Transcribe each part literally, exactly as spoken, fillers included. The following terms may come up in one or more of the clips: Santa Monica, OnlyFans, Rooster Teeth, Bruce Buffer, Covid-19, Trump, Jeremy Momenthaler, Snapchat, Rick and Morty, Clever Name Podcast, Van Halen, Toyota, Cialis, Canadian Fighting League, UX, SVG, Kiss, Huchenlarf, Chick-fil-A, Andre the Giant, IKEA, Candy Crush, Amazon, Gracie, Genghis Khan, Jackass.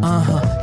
Uh-huh,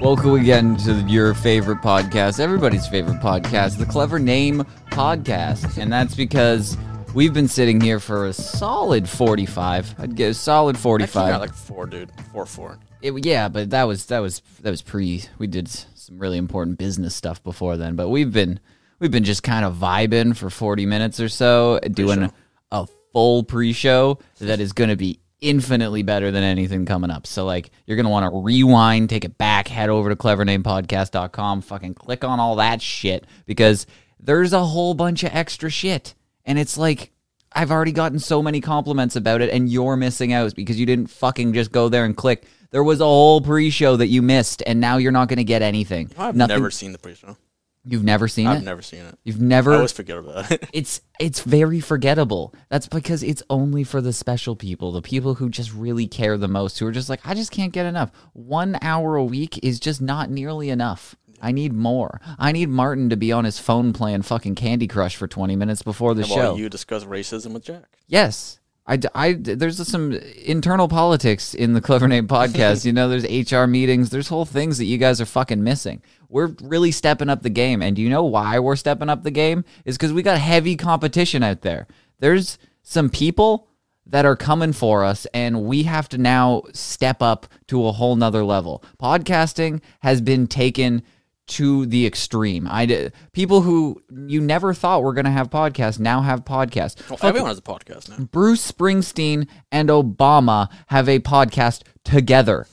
Welcome again to your favorite podcast, everybody's favorite podcast, the Clever Name Podcast. And that's because we've been sitting here for a solid forty-five. I'd get a solid forty-five. Actually, got like four, dude. Four, four. It, yeah, but that was that was that was pre. We did some really important business stuff before then, but we've been we've been just kind of vibing for forty minutes or so, doing a, a full pre-show that is going to be infinitely better than anything coming up. So like you're gonna want to rewind, take it back, head over to clever name podcast dot com, fucking click on all that shit, because there's a whole bunch of extra shit. And it's like I've already gotten so many compliments about it, and you're missing out because you didn't fucking just go there and click. There was a whole pre-show that you missed, and now you're not gonna get anything. I've Nothing. never seen the pre-show. You've never seen I've it? I've never seen it. You've never... I always forget about it. It's it's very forgettable. That's because it's only for the special people, the people who just really care the most, who are just like, I just can't get enough. One hour a week is just not nearly enough. I need more. I need Martin to be on his phone playing fucking Candy Crush for twenty minutes before the How show. About you discuss racism with Jack? Yes. I, I, there's some internal politics in the Clever Name Podcast. You know, there's H R meetings. There's whole things that you guys are fucking missing. We're really stepping up the game. And do you know why we're stepping up the game? Is because we got heavy competition out there. There's some people that are coming for us, and we have to now step up to a whole nother level. Podcasting has been taken to the extreme. I did. People who you never thought were going to have podcasts now have podcasts. Well, everyone has a podcast now. Bruce Springsteen and Obama have a podcast together.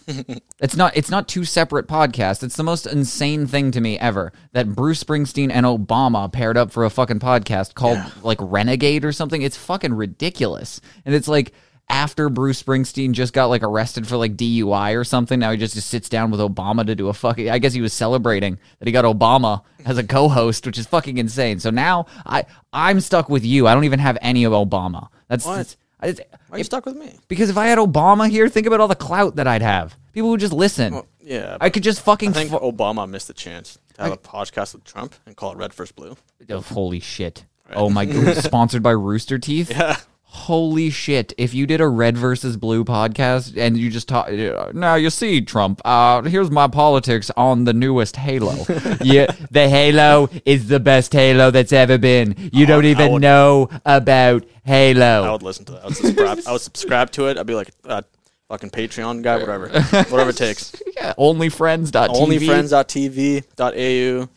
It's not. It's not two separate podcasts. It's the most insane thing to me ever that Bruce Springsteen and Obama paired up for a fucking podcast called yeah. like Renegade or something. It's fucking ridiculous, and it's like. After Bruce Springsteen just got like arrested for like D U I or something, now he just, just sits down with Obama to do a fucking. I guess he was celebrating that he got Obama as a co-host, which is fucking insane. So now I I'm stuck with you. I don't even have any of Obama. That's, that's I, it's, why are you it, stuck with me? Because if I had Obama here, think about all the clout that I'd have. People would just listen. Well, yeah, I could just fucking. I think fu- Obama missed the chance to have I, a podcast with Trump and call it Red versus Blue. Oh, holy shit! Right. Oh my god! Sponsored by Rooster Teeth. Yeah. Holy shit, if you did a Red versus Blue podcast and you just talk, now you see Trump, uh, here's my politics on the newest Halo. Yeah, the Halo is the best Halo that's ever been. You oh, don't even would, know about Halo. I would listen to that. I would subscribe, I would subscribe to it. I'd be like, uh, fucking Patreon guy, whatever. Whatever it takes. Yeah, only friends dot t v. only friends dot t v dot a u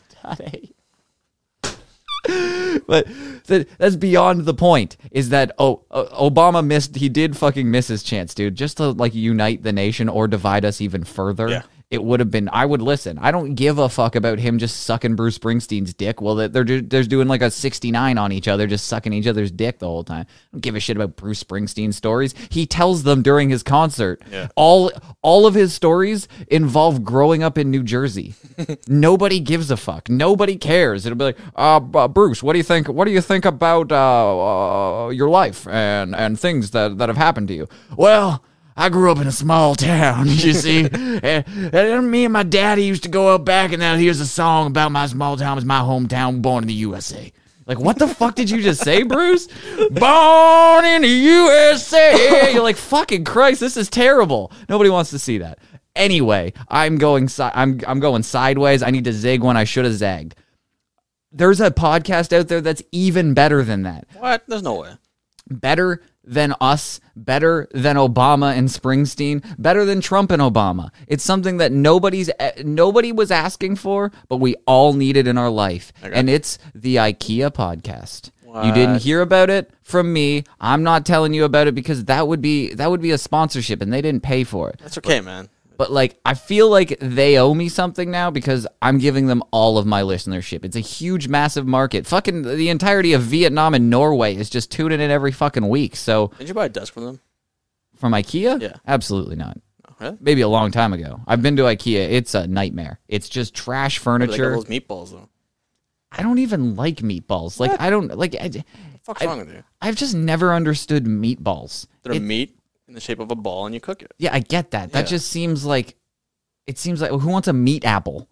But that, that's beyond the point, is that oh, Obama missed, he did fucking miss his chance, dude. Just to like unite the nation or divide us even further, yeah. It would have been, I would listen. I don't give a fuck about him just sucking Bruce Springsteen's dick. Well, they're, they're doing like a sixty-nine on each other, just sucking each other's dick the whole time. I don't give a shit about Bruce Springsteen's stories. He tells them during his concert. Yeah. All, all of his stories involve growing up in New Jersey. Nobody gives a fuck. Nobody cares. It'll be like, uh, Bruce, what do you think? What do you think about uh, uh, your life and, and things that, that have happened to you? Well... I grew up in a small town, you see. and, and me and my daddy used to go out back, and now here's a song about my small town. It's my hometown, born in the U S A. Like, what the fuck did you just say, Bruce? Born in the U S A. You're like, fucking Christ, this is terrible. Nobody wants to see that. Anyway, I'm going. Si- I'm I'm going sideways. I need to zig when I should have zagged. There's a podcast out there that's even better than that. What? There's no way. Better than us, better than Obama and Springsteen, better than Trump and Obama. It's something that nobody's nobody was asking for, but we all need it in our life. Okay. And it's the IKEA podcast. What? You didn't hear about it from me. I'm not telling you about it because that would be that would be a sponsorship, and they didn't pay for it. That's okay, but, man. But like, I feel like they owe me something now because I'm giving them all of my listenership. It's a huge, massive market. Fucking the entirety of Vietnam and Norway is just tuning in every fucking week. So did you buy a desk from them? From IKEA? Yeah. Absolutely not. Really? Maybe a long time ago. I've been to IKEA. It's a nightmare. It's just trash furniture. Those meatballs, though. I don't even like meatballs. What? Like I don't like. I, what the fuck's I, wrong with you? I've just never understood meatballs. They're it, meat in the shape of a ball, and you cook it. Yeah, I get that. Yeah. That just seems like. It seems like well, who wants a meat apple?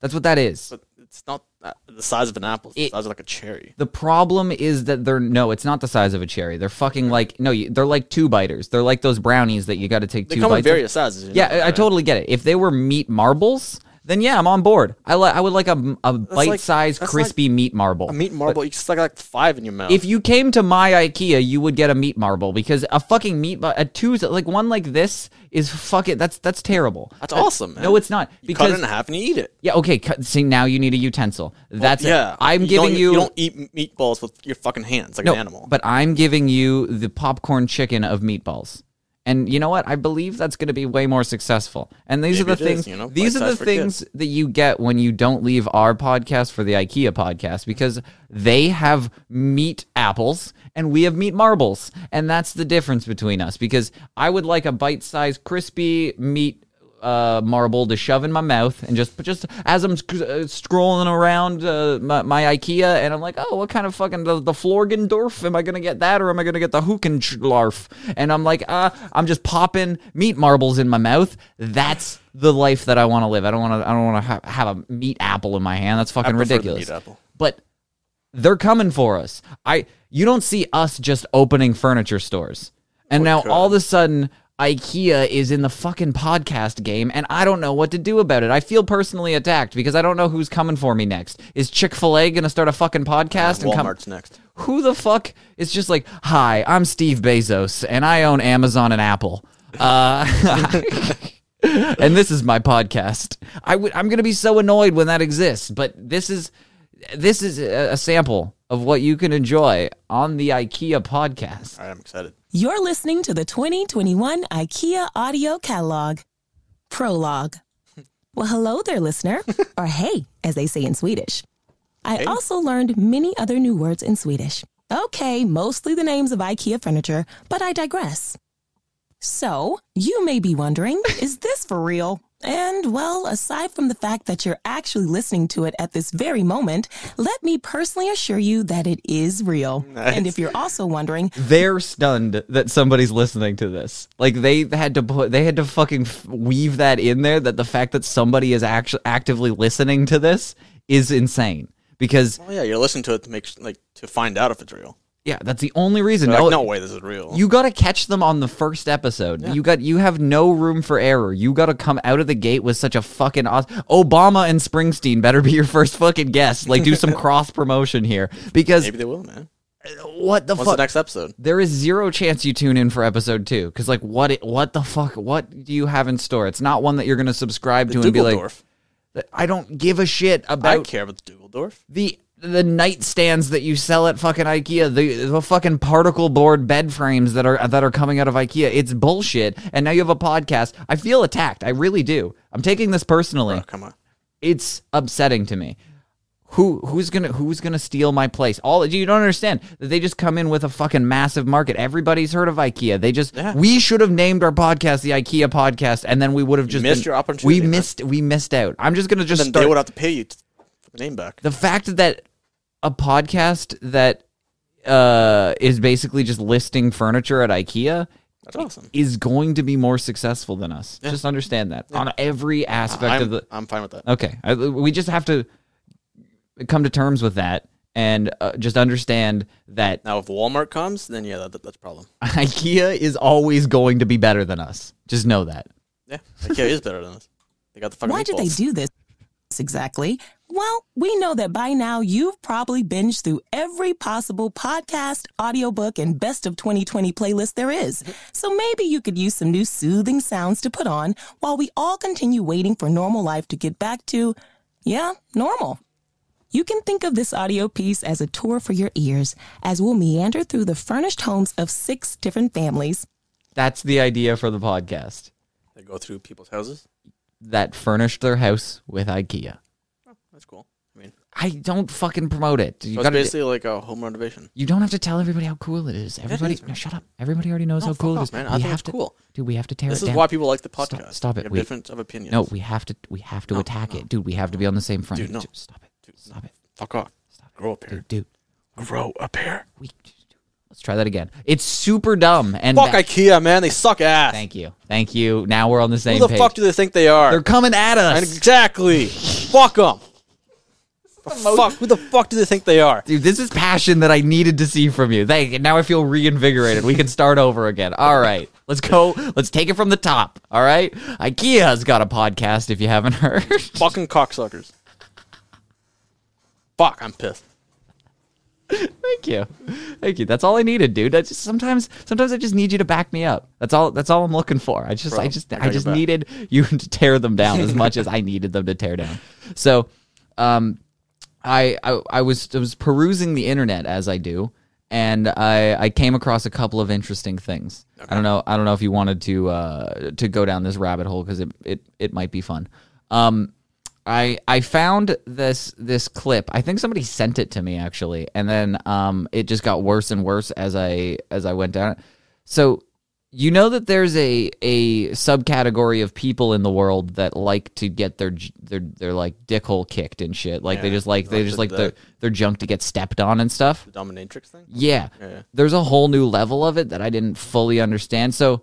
That's what that is. But it's not the size of an apple. It's it, the size of like a cherry. The problem is that they're no. It's not the size of a cherry. They're fucking like no. You, they're like two biters. They're like those brownies that you got to take they two bites. They come in various of. sizes. You know, yeah, right? I totally get it. If they were meat marbles, then yeah, I'm on board. I li- I would like a, a bite-sized, like, crispy like meat marble. A meat marble, but you just like, like five in your mouth. If you came to my IKEA, you would get a meat marble because a fucking meat, a two, like one like this is fucking, that's that's terrible. That's that, awesome, man. No, it's not. You because, cut it in half and you eat it. Yeah, okay, cut, see, now you need a utensil. That's well, yeah. It. I'm you giving you. You don't eat meatballs with your fucking hands like no, an animal. But I'm giving you the popcorn chicken of meatballs. And you know what? I believe that's going to be way more successful. And these Maybe are the things is, you know, these are the things kids. that you get when you don't leave our podcast for the IKEA podcast, because they have meat apples and we have meat marbles. And that's the difference between us, because I would like a bite-sized crispy meat uh, marble to shove in my mouth. And just just as I'm sc- uh, scrolling around uh, my, my IKEA and I'm like, oh, what kind of fucking the, the Florgendorf? Am I going to get that, or am I going to get the Huchenlarf? And I'm like, uh, I'm just popping meat marbles in my mouth. That's the life that I want to live. I don't want to I don't want to ha- have a meat apple in my hand. That's fucking ridiculous. But they're coming for us. I you don't see us just opening furniture stores. And now all of a sudden IKEA is in the fucking podcast game, and I don't know what to do about it. I feel personally attacked because I don't know who's coming for me next. Is Chick-fil-A going to start a fucking podcast? Yeah, and Walmart's come- next. Who the fuck is just like, hi, I'm Steve Bezos, and I own Amazon and Apple. Uh, and this is my podcast. I w- I'm going to be so annoyed when that exists, but this is this is a sample of what you can enjoy on the IKEA podcast. All right, I'm excited. You're listening to the twenty twenty-one IKEA Audio Catalog. Prologue. Well, hello there, listener. Or hey, as they say in Swedish. I hey. also learned many other new words in Swedish. Okay, mostly the names of IKEA furniture, but I digress. So, you may be wondering, is this for real? And, well, aside from the fact that you're actually listening to it at this very moment, let me personally assure you that it is real. Nice. And if you're also wondering... They're stunned that somebody's listening to this. Like, they had to put, they had to fucking weave that in there, that the fact that somebody is actually actively listening to this is insane. Because... Well, yeah, you're listening to it to make, like, to find out if it's real. Yeah, that's the only reason. Like, no, no way, this is real. You got to catch them on the first episode. Yeah. You got, you have no room for error. You got to come out of the gate with such a fucking awesome... Obama and Springsteen better be your first fucking guest. Like, do some cross promotion here, because maybe they will, man. What the What's fuck? What's the next episode? There is zero chance you tune in for episode two, because like, what? It, what the fuck? What do you have in store? It's not one that you're going to subscribe the to Dugaldorf. And be like, I don't give a shit about. I don't care about the Dugaldorf. The The nightstands that you sell at fucking IKEA, the, the fucking particle board bed frames that are that are coming out of IKEA. It's bullshit. And now you have a podcast. I feel attacked. I really do. I'm taking this personally. Bro, come on. It's upsetting to me. Who who's gonna who's gonna steal my place? All you don't understand that they just come in with a fucking massive market. Everybody's heard of IKEA. They just yeah. we should have named our podcast the IKEA podcast, and then we would have just you missed been, your opportunity. We missed man. we missed out. I'm just gonna just and then start, they would have to pay you the name back. The fact that a podcast that uh, is basically just listing furniture at IKEA That's awesome. Is going to be more successful than us. Yeah. Just understand that yeah. on every aspect I'm, of the... I'm fine with that. Okay. I, we just have to come to terms with that and uh, just understand that... Now, if Walmart comes, then yeah, that, that's a problem. IKEA is always going to be better than us. Just know that. Yeah, IKEA is better than us. They got the fucking Why did balls. They do this exactly? Well, we know that by now you've probably binged through every possible podcast, audiobook, and best of twenty twenty playlist there is. So maybe you could use some new soothing sounds to put on while we all continue waiting for normal life to get back to, yeah, normal. You can think of this audio piece as a tour for your ears, as we'll meander through the furnished homes of six different families. That's the idea for the podcast. They go through people's houses? That furnished their house with IKEA. That's cool. I mean, I don't fucking promote it. You oh, it's gotta basically d- like a home renovation. You don't have to tell everybody how cool it is. Everybody, is. No, shut up. Everybody already knows no, how cool off, it is. Man. I we think have it's to, cool. Dude, we have to tear this it down. This is why people like the podcast. Stop, stop it. We have difference of opinions. No, we have to. We have to no, attack no. it, dude. We have to be on the same front. Dude, no. Dude, stop it. Dude, stop it. Fuck off. Stop. Grow up here, dude. dude. Grow up here. We. Let's try that again. It's super dumb. And fuck ba- IKEA, man. They suck ass. Thank you. Thank you. Now we're on the same page. Who the page. fuck do they think they are? They're coming at us. Exactly. Fuck them. Fuck, who the fuck do they think they are? Dude, this is passion that I needed to see from you. Thank you. Now I feel reinvigorated. We can start over again. All right. Let's go. Let's take it from the top. All right. IKEA's got a podcast if you haven't heard. Fucking cocksuckers. Fuck, I'm pissed. Thank you. Thank you. That's all I needed, dude. That's just sometimes sometimes I just need you to back me up. That's all that's all I'm looking for. I just Bro, I just I, I just needed you to tear them down as much as I needed them to tear down. So, um I, I I was I was perusing the internet as I do, and I, I came across a couple of interesting things. Okay. I don't know I don't know if you wanted to uh, to go down this rabbit hole because it, it, it might be fun. Um, I I found this this clip. I think somebody sent it to me actually, and then um it just got worse and worse as I as I went down. So you know that there's a a subcategory of people in the world that like to get their their their like dick hole kicked and shit. Like yeah, they just like they just the, like the, their their junk to get stepped on and stuff. The dominatrix thing? Yeah. Yeah, yeah. There's a whole new level of it that I didn't fully understand. So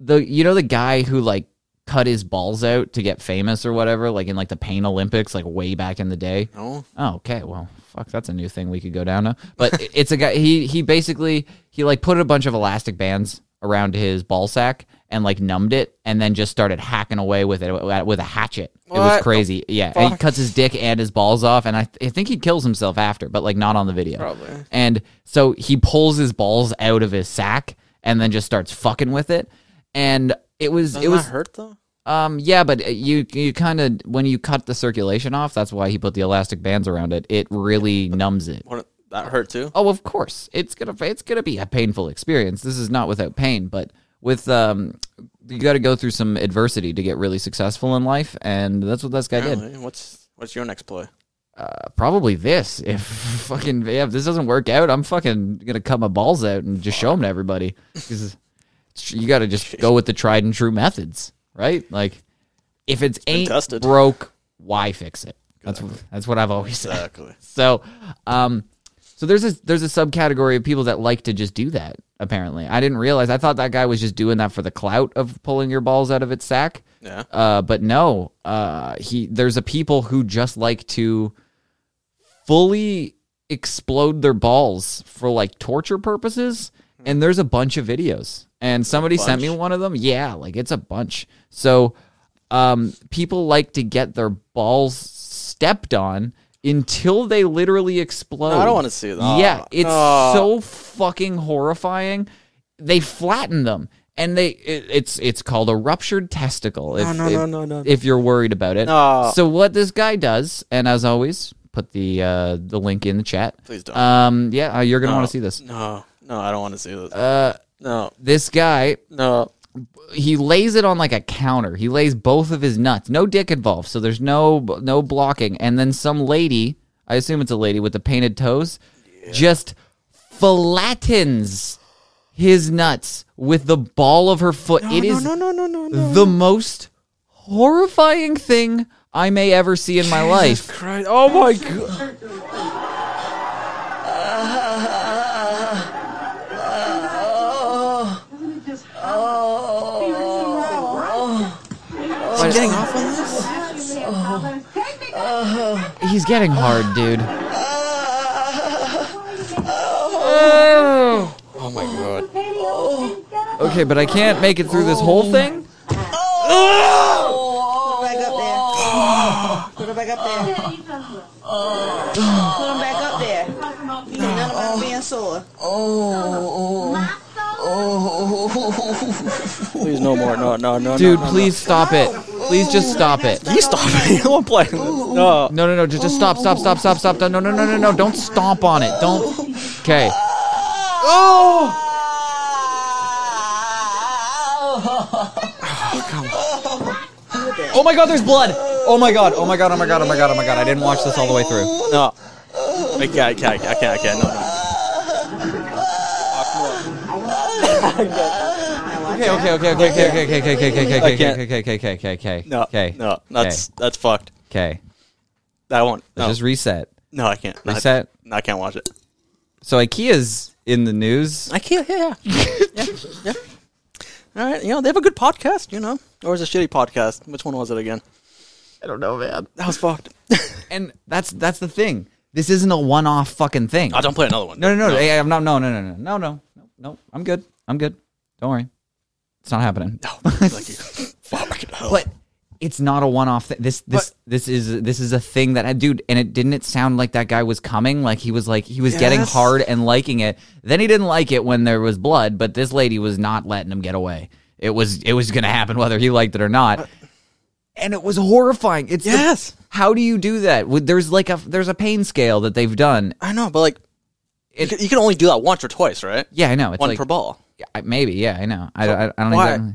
the you know the guy who like cut his balls out to get famous or whatever, like in like the Pain Olympics, like way back in the day. No. Oh, okay. Well, fuck, that's a new thing we could go down now. But it's a guy he he basically he like put a bunch of elastic bands around his ball sack and like numbed it and then just started hacking away with it with a hatchet. What? It was crazy. Yeah. And he cuts his dick and his balls off. And I, th- I think he kills himself after, but like not on the video. Probably. And so he pulls his balls out of his sack and then just starts fucking with it. And it was, Doesn't it was that hurt though. Um, yeah, but you, you kind of, when you cut the circulation off, that's why he put the elastic bands around it. It really yeah, numbs it. What, that hurt too? Oh, of course. It's gonna it's gonna be a painful experience. This is not without pain, but with um, you got to go through some adversity to get really successful in life, and that's what this guy Apparently. did. What's what's your next ploy? Uh, probably this. If fucking yeah, if this doesn't work out, I'm fucking gonna cut my balls out and just show them to everybody. Because you got to just go with the tried and true methods, right? Like if it's, it's ain't broke, why fix it? Exactly. That's that's what I've always said. Exactly. So, um. So there's a there's a subcategory of people that like to just do that, apparently. I didn't realize. I thought that guy was just doing that for the clout of pulling your balls out of its sack. Yeah. Uh, but no, uh, he there's a people who just like to fully explode their balls for like torture purposes, and there's a bunch of videos. And somebody sent me one of them. Yeah, like it's a bunch. So um, people like to get their balls stepped on until they literally explode. No, I don't want to see that. Yeah, it's oh. so fucking horrifying. They flatten them, and they it, it's it's called a ruptured testicle. If, no, no, if, no, no, no, no. If you're worried about it, no. So what this guy does, and as always, put the uh, the link in the chat. Please don't. Um, yeah, uh, you're gonna no, want to see this. No, no, I don't want to see this. Uh, no, this guy, no. He lays it on like a counter. He lays both of his nuts. No dick involved, so there's no no blocking. And then some lady, I assume it's a lady with the painted toes, yeah. just flattens his nuts with the ball of her foot. No, it no, is no, no, no, no, no. the most horrifying thing I may ever see in Jesus my life. Christ. Oh my God. He's getting off on this? Oh. Oh. He's getting hard, dude. Oh, oh my God. Oh. Okay, but I can't make it through this whole thing. Oh. Put him back up there. Put him back up there. Put him back up there. You ain't none about being sore. Oh, oh. Oh. Please no more. No, no, no. Dude, no, no, please no. stop it. Please just stop it. You stop it. Don't play. No. No, no, no. Just, just stop, stop, stop, stop, stop. No, no, no, no, no. Don't stomp on it. Don't. Okay. Oh. Oh, come on. Oh my God, there's blood. Oh my god! Oh my god! Oh my god! Oh my god! Oh my god! I didn't watch this all the way through. No. I can't. I can't. I can't. I can't. No. No. Okay. Okay. Okay. Okay. Okay. Okay. Okay. Okay. Okay. Okay. Okay. Okay. Okay. Okay. Okay. No. Okay. No. That's that's fucked. Okay. That won't. Just reset. No, I can't. Reset. No, I can't watch it. So IKEA's in the news. IKEA. Yeah. Yeah. Yeah. All right, you know, they have a good podcast, you know. Or is it a shitty podcast? Which one was it again? I don't know, man. That was fucked. And that's that's the thing. This isn't a one-off fucking thing. Oh, don't play another one. No, no, no. no. Hey, I'm not, no, no, no, no, no, no, no, no. I'm good. I'm good. Don't worry. It's not happening. No. Like you. Fuck. No. But it's not a one-off thing. This, this, this is this is a thing that, dude, and it didn't it sound like that guy was coming? Like he was like, he was yes. getting hard and liking it. Then he didn't like it when there was blood, but this lady was not letting him get away. It was, it was going to happen whether he liked it or not. And it was horrifying. It's yes. The, how do you do that? There's like a, there's a pain scale that they've done. I know, but like, it, you, can, you can only do that once or twice, right? Yeah, I know. It's one like, per ball. Maybe, yeah, I know. I, I, I don't Why? exactly.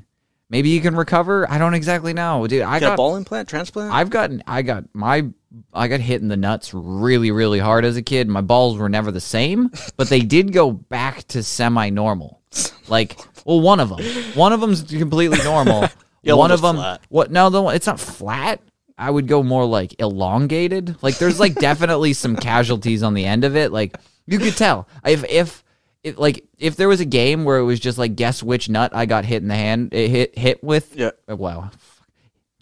Maybe you can recover. I don't exactly know, dude. I got, got a ball implant, transplant. I've gotten, I got my, I got hit in the nuts really, really hard as a kid. My balls were never the same, but they did go back to semi-normal. Like, well, one of them, one of them's completely normal. Yeah, one of them, flat. what? No, the one, it's not flat. I would go more like elongated. Like, there's like definitely some casualties on the end of it. Like, you could tell if if. It, like, if there was a game where it was just like, guess which nut I got hit in the hand, it hit hit with. Yeah. Oh, wow.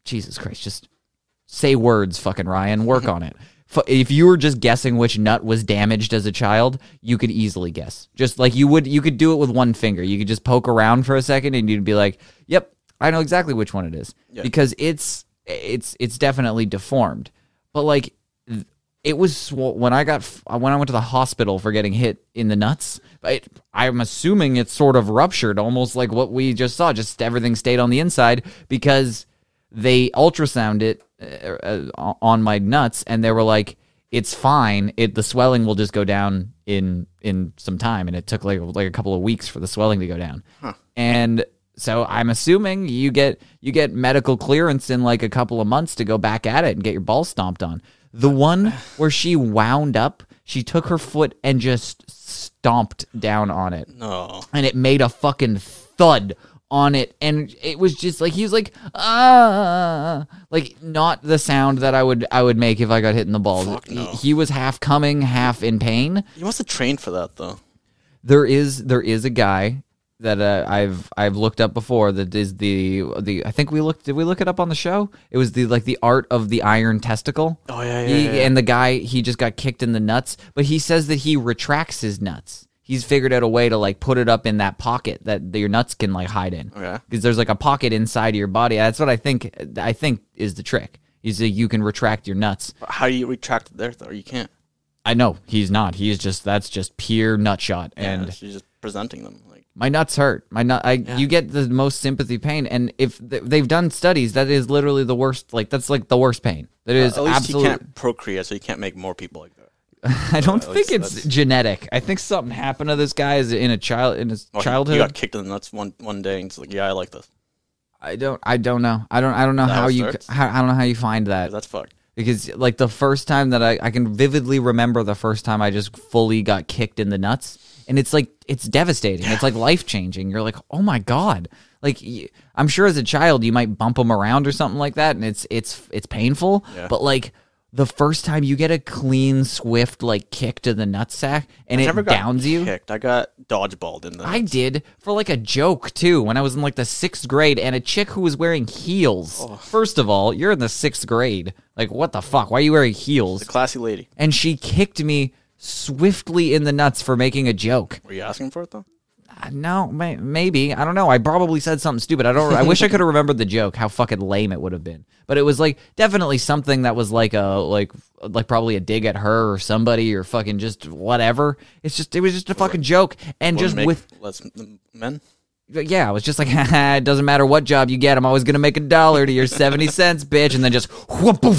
Jesus Christ. Just say words, fucking Ryan. Work on it. If you were just guessing which nut was damaged as a child, you could easily guess. Just like you would, you could do it with one finger. You could just poke around for a second and you'd be like, yep, I know exactly which one it is. Yeah. Because it's, it's, it's definitely deformed. But like, it was when I got when I went to the hospital for getting hit in the nuts. It, I'm assuming it's sort of ruptured, almost like what we just saw. Just everything stayed on the inside because they ultrasound it uh, on my nuts, and they were like, "It's fine. It the swelling will just go down in in some time." And it took like like a couple of weeks for the swelling to go down. Huh. And so I'm assuming you get you get medical clearance in like a couple of months to go back at it and get your ball stomped on. The one where she wound up, she took her foot and just stomped down on it. No. And it made a fucking thud on it. And it was just like, he was like, ah. Like, not the sound that I would I would make if I got hit in the balls. Fuck no. He, he was half coming, half in pain. You must have trained for that, though. There is there is a guy that uh, I've I've looked up before that is the the I think we looked did we look it up on the show? It was the like the art of the iron testicle. Oh yeah, yeah, he, yeah. And the guy, he just got kicked in the nuts, but he says that he retracts his nuts. He's figured out a way to like put it up in that pocket that your nuts can like hide in. Okay. Because there's like a pocket inside of your body. That's what I think I think is the trick. Is that you can retract your nuts. How do you retract it there though? You can't. I know he's not. He's just that's just pure nut shot. Yeah, and she's just presenting them like my nuts hurt. My nut. I yeah. You get the most sympathy pain, and if th- they've done studies, that is literally the worst. Like that's like the worst pain. That is uh, at least absolute... he can't procreate, so you can't make more people like that. I so don't think it's that's... genetic. I think something happened to this guy in a child in his oh, childhood. He got kicked in the nuts one one day, and he's like, "Yeah, I like this." I don't. I don't know. I don't. I don't know that how you. How, I don't know how you find that. That's fucked. Because, like, the first time that I, I can vividly remember the first time I just fully got kicked in the nuts. And it's, like, it's devastating. Yeah. It's, like, life-changing. You're like, oh, my God. Like, I'm sure as a child you might bump them around or something like that, and it's it's it's painful. Yeah. But, like, the first time you get a clean, swift, like, kick to the nutsack, and I it never got downs you. Kicked. I got dodgeballed in the nuts. I did for, like, a joke, too, when I was in, like, the sixth grade, and a chick who was wearing heels. Oh. First of all, you're in the sixth grade. Like, what the fuck? Why are you wearing heels? She's a classy lady. And she kicked me swiftly in the nuts for making a joke. Were you asking for it, though? Uh, no, may- maybe. I don't know. I probably said something stupid. I don't. I wish I could have remembered the joke, how fucking lame it would have been. But it was, like, definitely something that was, like, a like like probably a dig at her or somebody or fucking just whatever. It's just It was just a fucking what joke. And just make, with... Let's, men? Yeah, I was just like, haha, it doesn't matter what job you get, I'm always going to make a dollar to your seventy cents, bitch, and then just whoop, poof,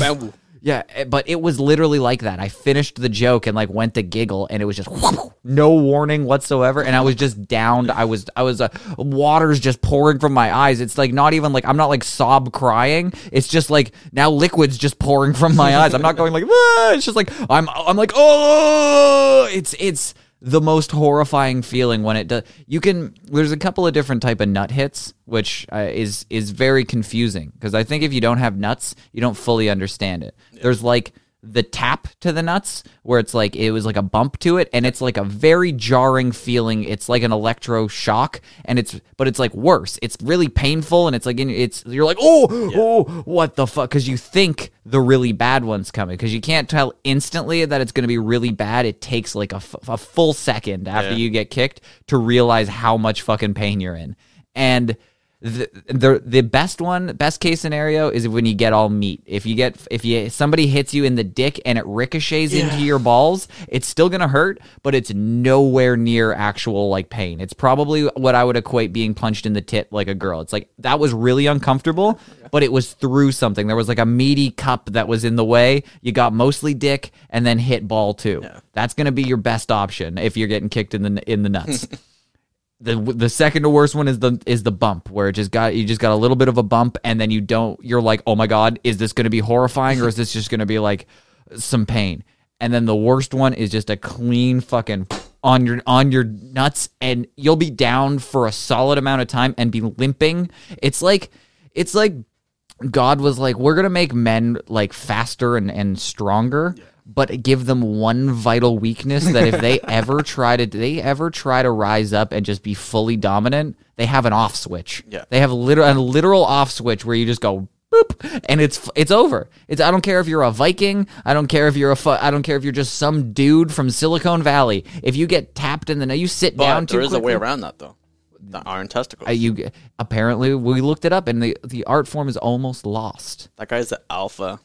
Yeah, but it was literally like that. I finished the joke and like went to giggle, and it was just whoosh, no warning whatsoever, and I was just downed. I was, I was, uh, water's just pouring from my eyes. It's like not even like I'm not like sob crying. It's just like now liquid's just pouring from my eyes. I'm not going like ah! It's just like I'm, I'm like oh, it's it's the most horrifying feeling when it does. You can there's a couple of different type of nut hits, which uh, is is very confusing because I think if you don't have nuts, you don't fully understand it. There's like the tap to the nuts where it's like it was like a bump to it, and it's like a very jarring feeling. It's like an electro shock, and it's but it's like worse. It's really painful, and it's like it's you're like oh yeah. oh what the fuck, because you think the really bad one's coming because you can't tell instantly that it's going to be really bad. It takes like a, f- a full second after yeah. you get kicked to realize how much fucking pain you're in. And The, the the best one, best case scenario is when you get all meat. If you get if you somebody hits you in the dick and it ricochets yeah. into your balls, it's still gonna hurt, but it's nowhere near actual like pain. It's probably what I would equate being punched in the tit like a girl. It's like that was really uncomfortable, but it was through something. There was like a meaty cup that was in the way. You got mostly dick and then hit ball too. Yeah. That's gonna be your best option if you're getting kicked in the in the nuts. The the second to worst one is the is the bump where it just got you just got a little bit of a bump and then you don't you're like, oh my God, is this going to be horrifying or is this just going to be like some pain? And then the worst one is just a clean fucking on your on your nuts, and you'll be down for a solid amount of time and be limping. It's like it's like God was like, we're going to make men like faster and and stronger. Yeah. But give them one vital weakness that if they ever try to they ever try to rise up and just be fully dominant, they have an off switch. Yeah. They have a literal, a literal off switch where you just go boop and it's it's over. It's I don't care if you're a Viking, I don't care if you're a fu- I don't care if you're just some dude from Silicon Valley. If you get tapped in the nose, you sit but down too quickly. There is a way around that though. The iron testicles. Uh, you apparently we looked it up and the the art form is almost lost. That guy's the alpha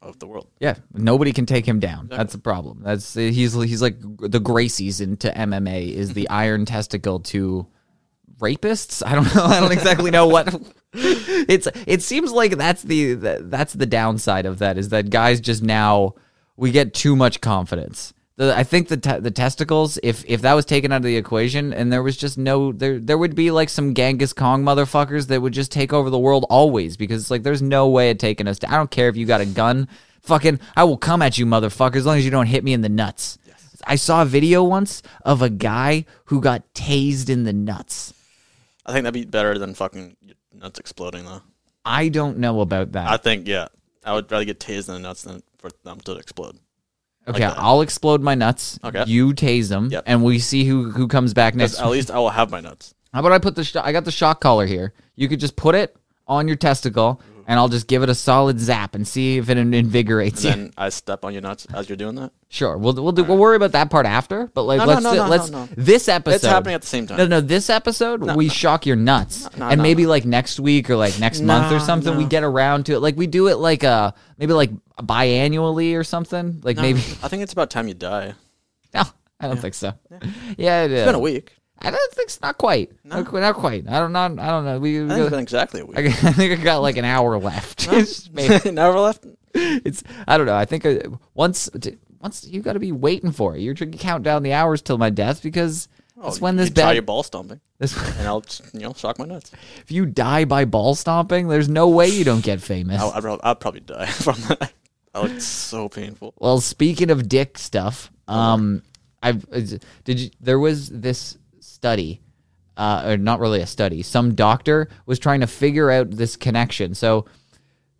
of the world. Yeah, nobody can take him down. That's the problem. That's he's he's like the Gracies into M M A is the iron testicle to rapists. I don't know. I don't exactly know what it's. It seems like that's the that's the downside of that is that guys just now we get too much confidence. The, I think the te- the testicles. If if that was taken out of the equation and there was just no there there would be like some Genghis Khan motherfuckers that would just take over the world always because it's like there's no way of taking us. To, I don't care if you got a gun, fucking I will come at you, motherfucker, as long as you don't hit me in the nuts. Yes. I saw a video once of a guy who got tased in the nuts. I think that'd be better than fucking nuts exploding though. I don't know about that. I think yeah, I would rather get tased in the nuts than for them to explode. Okay, like I'll explode my nuts. Okay. You tase them, yep. and we see who, who comes back next. At least I will have my nuts. How about I put the sh- I got the shock collar here. You could just put it on your testicle, Ooh. and I'll just give it a solid zap and see if it invigorates and you. And then I step on your nuts as you're doing that. Sure, we'll we'll do, right. we'll worry about that part after. But like no, let's no, no, no, let's no, no. this episode. It's happening at the same time. No, no, this episode no, we no. shock your nuts, no, no, and no, maybe no. like next week or like next no, month or something no. we get around to it. Like we do it like a maybe like. biannually or something like no, maybe I think it's about time you die. No, I don't yeah. think so. Yeah, yeah it, uh, it's been a week. I don't think so. Not quite. No. Not, not quite. I don't. Not, I don't know. We. I think we, it's been exactly a week. I, I think I got like an hour left. No. Maybe. An hour left. It's. I don't know. I think I, once once you got to be waiting for it. You're trying to count down the hours till my death because. Oh, when this you bad, try your ball stomping, this, and I'll you know shock my nuts. If you die by ball stomping, there's no way you don't get famous. I'll, I'll, I'll probably die from that. That looks so painful. Well, speaking of dick stuff, um, I've did you, there was this study, uh, or not really a study. Some doctor was trying to figure out this connection. So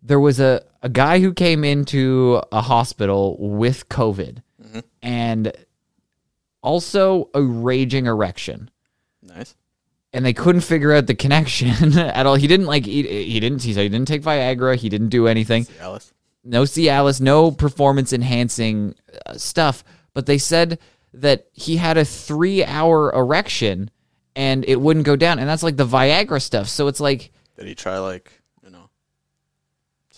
there was a a guy who came into a hospital with COVID, mm-hmm. and. Also, a raging erection. Nice. And they couldn't figure out the connection at all. He didn't like. He, he didn't. He said he didn't take Viagra. He didn't do anything. Cialis. No Cialis. No performance enhancing uh, stuff. But they said that he had a three-hour erection, and it wouldn't go down. And that's like the Viagra stuff. So it's like. Did he try like?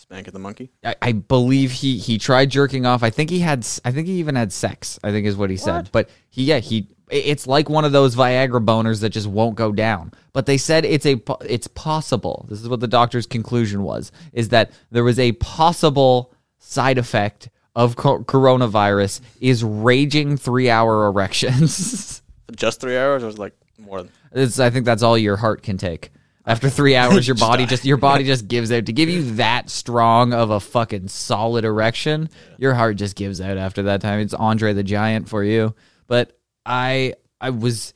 Bank of the monkey. I, I believe he, he tried jerking off. I think he had. I think he even had sex. I think is what he what? said. But he yeah he. It's like one of those Viagra boners that just won't go down. But they said it's a it's possible. This is what the doctor's conclusion was: is that there was a possible side effect of co- coronavirus is raging three-hour erections. Just three hours, or is it like more? It's, I think that's all your heart can take. After three hours, your body just your body just gives out. To give you that strong of a fucking solid erection, your heart just gives out after that time. It's Andre the Giant for you. But I I was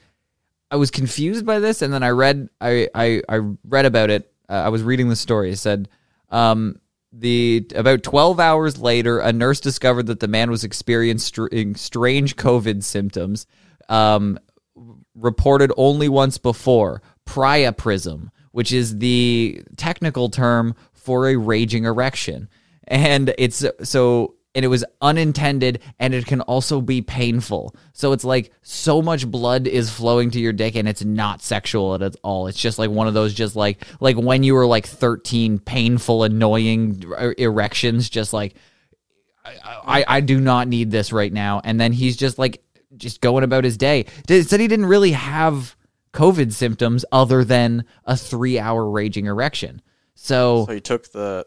I was confused by this, and then I read I I, I read about it. Uh, I was reading the story. It said um, the about twelve hours later, a nurse discovered that the man was experiencing strange COVID symptoms. Um, reported only once before, priapism, which is the technical term for a raging erection. And it's so, and it was unintended, and it can also be painful. So it's like so much blood is flowing to your dick, and it's not sexual at all. It's just like one of those, just like, like when you were like thirteen, painful, annoying erections, just like, I, I, I do not need this right now. And then he's just like, just going about his day. It said he didn't really have COVID symptoms other than a three-hour raging erection. So, so he took the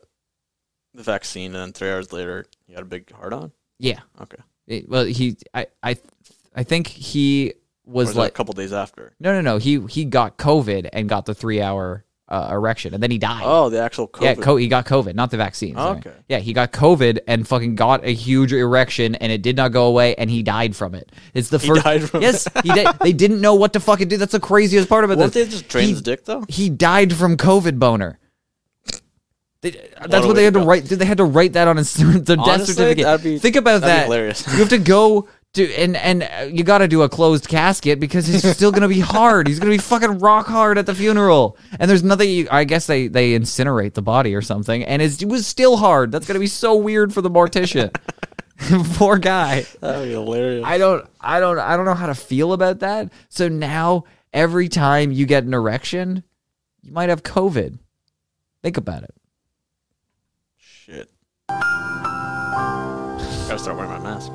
the vaccine, and then three hours later, he had a big hard-on. Yeah. Okay. It, well, he, I, I, I think he was, or was like a couple days after. No, no, no. He he got COVID and got the three-hour uh, erection, and then he died. Oh, the actual COVID. Yeah, co- he got COVID, not the vaccine. Oh, okay. Yeah, he got COVID and fucking got a huge erection, and it did not go away, and he died from it. It's the he first. Died from yes, it. he did. They didn't know what to fucking do. That's the craziest part of it. What they just drain his dick though? He died from COVID boner. They, that's what, what they had to go. write. They had to write that on his their death certificate. That'd be, Think about that'd that. Be hilarious. You have to go. Dude, and and you got to do a closed casket because it's still going to be hard. He's going to be fucking rock hard at the funeral. And there's nothing. You, I guess they, they incinerate the body or something. And it's, it was still hard. That's going to be so weird for the mortician. Poor guy. That would be hilarious. I don't I don't I don't know how to feel about that. So now every time you get an erection, you might have COVID. Think about it. Shit. Got to start wearing my mask.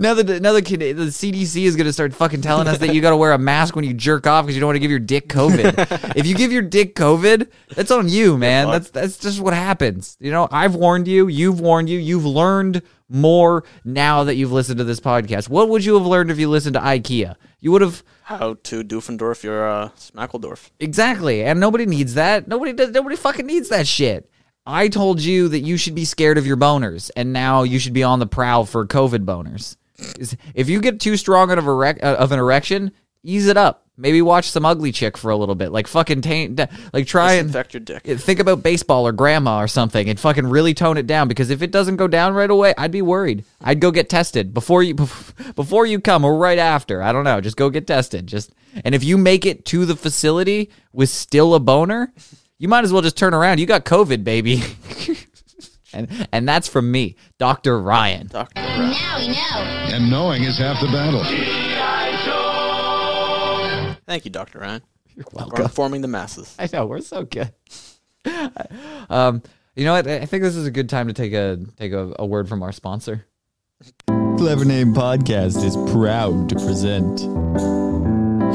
Now that now the, the C D C is going to start fucking telling us that you got to wear a mask when you jerk off because you don't want to give your dick COVID. If you give your dick COVID, that's on you, man. That's that's just what happens. You know, I've warned you. You've warned you. You've learned more now that you've listened to this podcast. What would you have learned if you listened to IKEA? You would have how to Doofendorf your uh, Smackledorf. Exactly, and nobody needs that. Nobody does. Nobody fucking needs that shit. I told you that you should be scared of your boners, and now you should be on the prowl for COVID boners. If you get too strong out of, erec- of an erection, ease it up. Maybe watch some ugly chick for a little bit. Like fucking taint, like try and disinfect your dick. Think about baseball or grandma or something, and fucking really tone it down. Because if it doesn't go down right away, I'd be worried. I'd go get tested before you before you come or right after. I don't know. Just go get tested. Just and if you make it to the facility with still a boner, you might as well just turn around. You got COVID, baby. and and that's from me, Doctor Ryan. Doctor Ryan. And now we know. And knowing is half the battle. Thank you, Doctor Ryan. You're welcome. For informing the masses. I know, we're so good. um, you know what? I think this is a good time to take a take a, a word from our sponsor. Clever Name Podcast is proud to present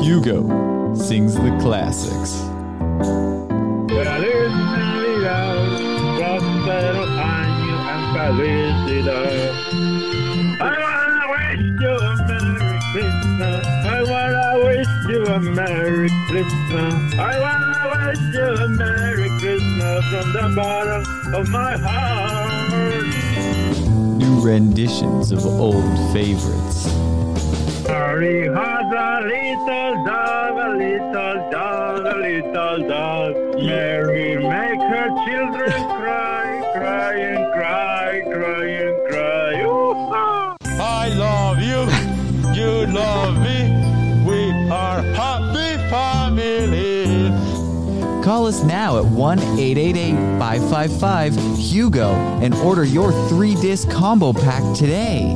Hugo Sings the Classics. I wanna wish you a Merry Christmas. I wanna wish you a Merry Christmas. I wanna wish you a Merry Christmas from the bottom of my heart. New renditions of old favorites. Harry has a little dog, a little dog, a little dog. Mary make her children cry, cry and cry. Cry and cry. Ooh-ha! I love you. You love me. We are happy family. Call us now at one eight eight eight, five five five, HUGO and order your three-disc combo pack today.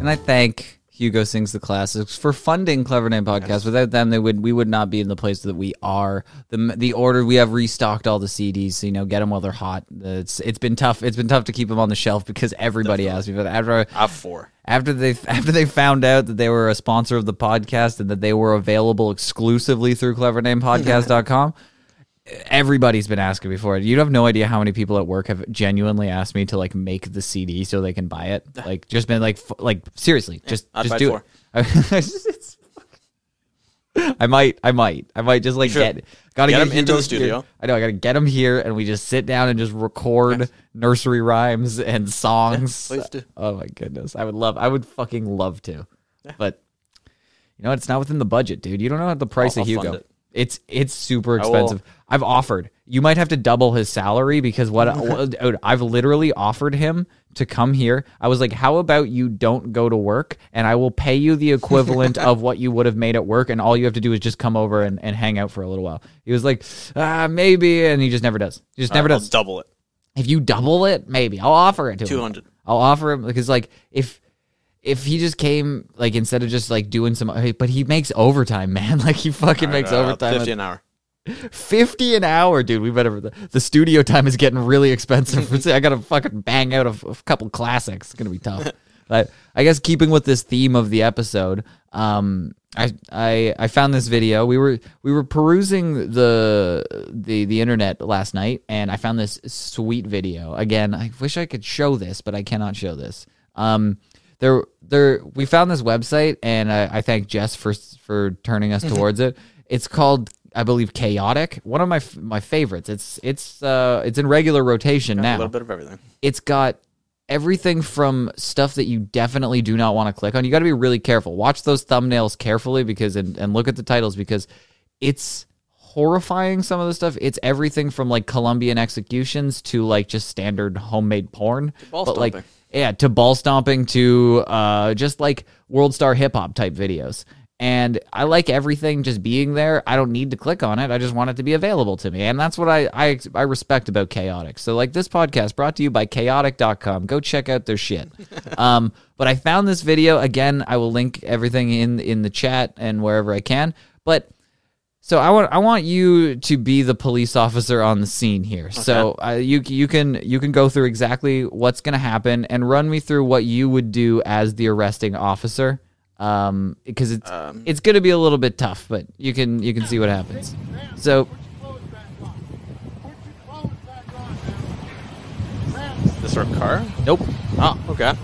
And I thank Hugo Sings the Classics for funding Clever Name Podcast. Yes. Without them, they would we would not be in the place that we are. The the order we have restocked all the C Ds, so, you know, get them while they're hot. It's it's been tough. It's been tough to keep them on the shelf because everybody Definitely. asked me. But after I have four. After they after they found out that they were a sponsor of the podcast and that they were available exclusively through clever name podcast dot com, everybody's been asking before. You have no idea how many people at work have genuinely asked me to like make the C D so they can buy it. Like just been like, f- like seriously, yeah, just, just do it. it. I might, I might, I might just like sure. get, gotta get, get them into the studio. Here. I know I gotta get them here and we just sit down and just record yes. nursery rhymes and songs. Yeah, please do. Oh my goodness. I would love, I would fucking love to, yeah. but you know, it's not within the budget, dude. You don't know the price I'll, of I'll Hugo. It. It's, it's super expensive. I've offered, you might have to double his salary because what I've literally offered him to come here. I was like, how about you don't go to work and I will pay you the equivalent of what you would have made at work. And all you have to do is just come over and, and hang out for a little while. He was like, ah, maybe. And he just never does. He just all never right, does. I'll double it. If you double it, maybe I'll offer it to two hundred. Him. I'll offer him because like if, If he just came, like, instead of just, like, doing some... But he makes overtime, man. Like, he fucking right, makes uh, overtime. fifty an hour. fifty an hour, dude. We better... The, the studio time is getting really expensive. I got to fucking bang out a, a couple classics. It's going to be tough. But I guess keeping with this theme of the episode, um, I, I I found this video. We were we were perusing the, the, the internet last night, and I found this sweet video. Again, I wish I could show this, but I cannot show this. Um... There, there. We found this website, and I, I thank Jess for for turning us towards it. It's called, I believe, Chaotic. One of my my favorites. It's it's uh it's in regular rotation now. A little bit of everything. It's got everything from stuff that you definitely do not want to click on. You got to be really careful. Watch those thumbnails carefully because and, and look at the titles because it's horrifying. Some of the stuff. It's everything from like Colombian executions to like just standard homemade porn. Ball but stomping. like. Yeah, to ball stomping, to uh, just like world star hip hop type videos. And I like everything just being there. I don't need to click on it. I just want it to be available to me. And that's what I I, I respect about Chaotic. So like this podcast brought to you by chaotic dot com. Go check out their shit. um, but I found this video. Again, I will link everything in, in the chat and wherever I can. But so I want I want you to be the police officer on the scene here. Okay. So uh, you you can you can go through exactly what's going to happen and run me through what you would do as the arresting officer, because um, it's um, it's going to be a little bit tough, but you can you can see what happens. So is this our car? Nope. Oh, okay.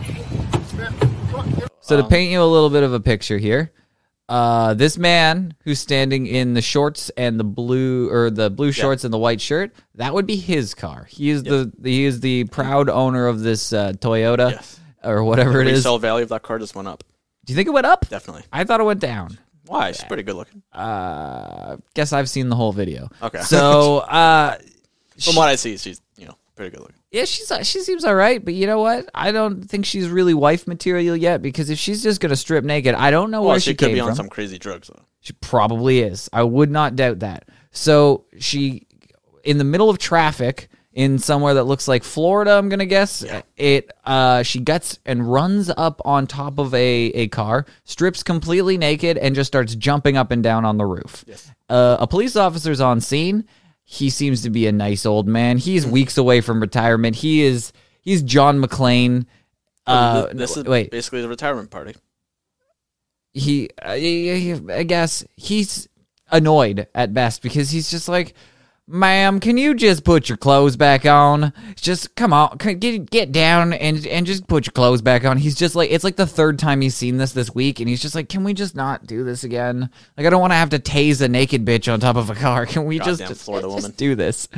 So to paint you a little bit of a picture here. Uh, this man who's standing in the shorts and the blue or the blue shorts yeah. and the white shirt, that would be his car. He is yeah. the he is the proud owner of this uh, Toyota yes. or whatever the it is. The resale value of that car just went up. Do you think it went up? Definitely. I thought it went down. Why? It's pretty good looking. Uh, guess I've seen the whole video. Okay. So uh, from what I see, she's you know pretty good looking. Yeah, she's she seems all right, but you know what? I don't think she's really wife material yet because if she's just going to strip naked, I don't know well, where she, she came from. She could be on some crazy drugs, though. She probably is. I would not doubt that. So she, in the middle of traffic in somewhere that looks like Florida, I'm going to guess, yeah. it. Uh, she guts and runs up on top of a, a car, strips completely naked, and just starts jumping up and down on the roof. Yes. Uh, a police officer's on scene. He seems to be a nice old man. He's weeks away from retirement. He is he's John McClane. Uh, this is wait. basically the retirement party. He, uh, he, I guess, he's annoyed at best because he's just like, "Ma'am, can you just put your clothes back on? Just come on, get get down and and just put your clothes back on." He's just like, it's like the third time he's seen this this week, and he's just like, "Can we just not do this again? Like, I don't want to have to tase a naked bitch on top of a car. Can we just, just, Florida just woman. do this?"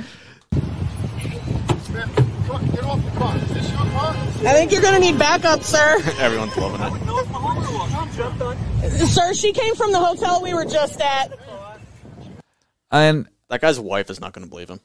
I think you're going to need backup, sir. Everyone's loving it. Sir, she came from the hotel we were just at. And that guy's wife is not going to believe him.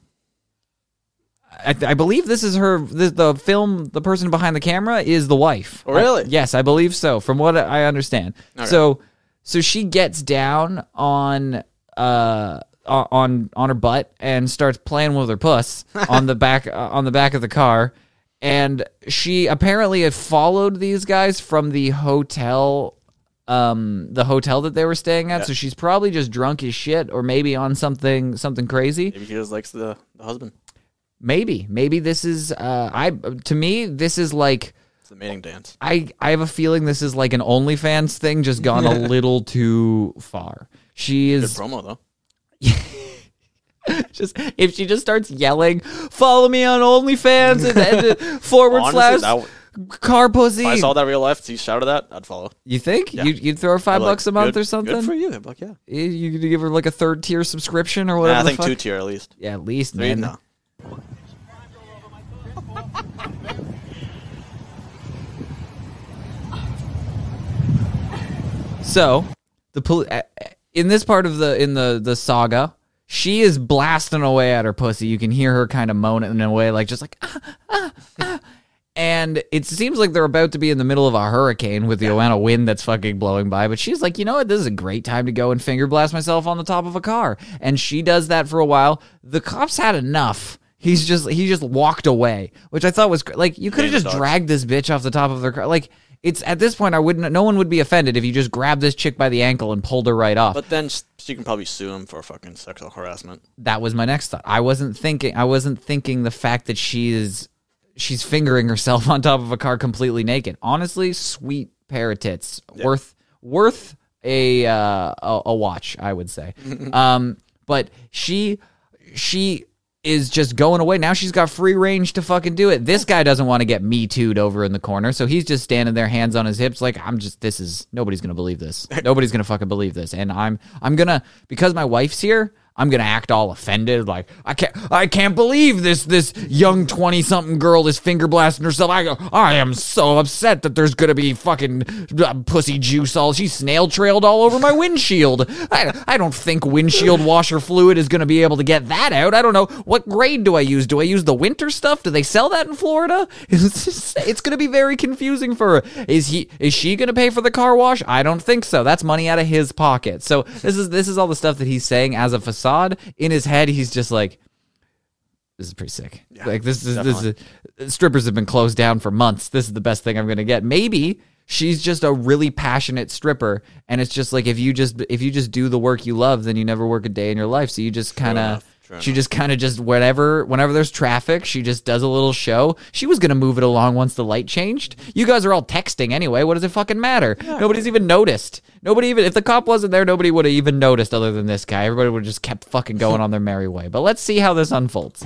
I, I believe this is her, this, the film, the person behind the camera is the wife. Oh, really? I, yes, I believe so, from what I understand. Right. So so she gets down on... Uh, on on her butt and starts playing with her puss on the back uh, on the back of the car, and she apparently had followed these guys from the hotel um the hotel that they were staying at. Yeah. So she's probably just drunk as shit or maybe on something something crazy. Maybe she just likes the, the husband. Maybe maybe this is uh I to me this is like it's the mating dance. I I have a feeling this is like an OnlyFans thing just gone a little too far. She is good promo though. Just if she just starts yelling, follow me on OnlyFans and, and forward Honestly, slash would, car pussy. If I saw that real life, she shouted that, I'd follow. You think? Yeah. You'd, you'd throw her five like, bucks a month good, or something? Good for you. I'm like, yeah. You, you give her like a third tier subscription or whatever. Nah, I think fuck? two tier at least. Yeah, at least, Three, man. No. So, the poli- in this part of the in the, the saga, she is blasting away at her pussy. You can hear her kind of moaning in a way, like just like ah, ah, ah. And it seems like they're about to be in the middle of a hurricane with the yeah. amount of wind that's fucking blowing by. But she's like, you know what? This is a great time to go and finger blast myself on the top of a car. And she does that for a while. The cops had enough. He's just he just walked away, which I thought was like you could have just dragged this bitch off the top of their car, like. It's at this point I wouldn't. No one would be offended if you just grabbed this chick by the ankle and pulled her right off. But then she can probably sue him for fucking sexual harassment. That was my next thought. I wasn't thinking. I wasn't thinking the fact that she is she's fingering herself on top of a car completely naked. Honestly, sweet pair of tits, yeah. worth worth a, uh, a a watch, I would say. um, but she she. is just going away. Now she's got free range to fucking do it. This guy doesn't want to get me too'd over in the corner, so he's just standing there, hands on his hips, like, I'm just, this is, nobody's going to believe this. Nobody's going to fucking believe this. And I'm, I'm going to, because my wife's here, I'm going to act all offended. Like, I can't, I can't believe this, this young twenty-something girl is finger blasting herself. I go, I am so upset that there's going to be fucking pussy juice all, she snail trailed all over my windshield. I, I don't think windshield washer fluid is going to be able to get that out. I don't know. What grade do I use? Do I use the winter stuff? Do they sell that in Florida? It's, just, it's going to be very confusing for her. Is he, is she going to pay for the car wash? I don't think so. That's money out of his pocket. So this is, this is all the stuff that he's saying as a facade. In his head, he's just like, "This is pretty sick. Yeah, like this is definitely. this is, strippers have been closed down for months. This is the best thing I'm gonna get." Maybe she's just a really passionate stripper, and it's just like if you just if you just do the work you love, then you never work a day in your life. So you just kind of she enough. just kind of just whatever. Whenever there's traffic, she just does a little show. She was gonna move it along once the light changed. You guys are all texting anyway. What does it fucking matter? Yeah, Nobody's right. even noticed. Nobody even, if the cop wasn't there, nobody would have even noticed other than this guy. Everybody would have just kept fucking going on their merry way. But let's see how this unfolds.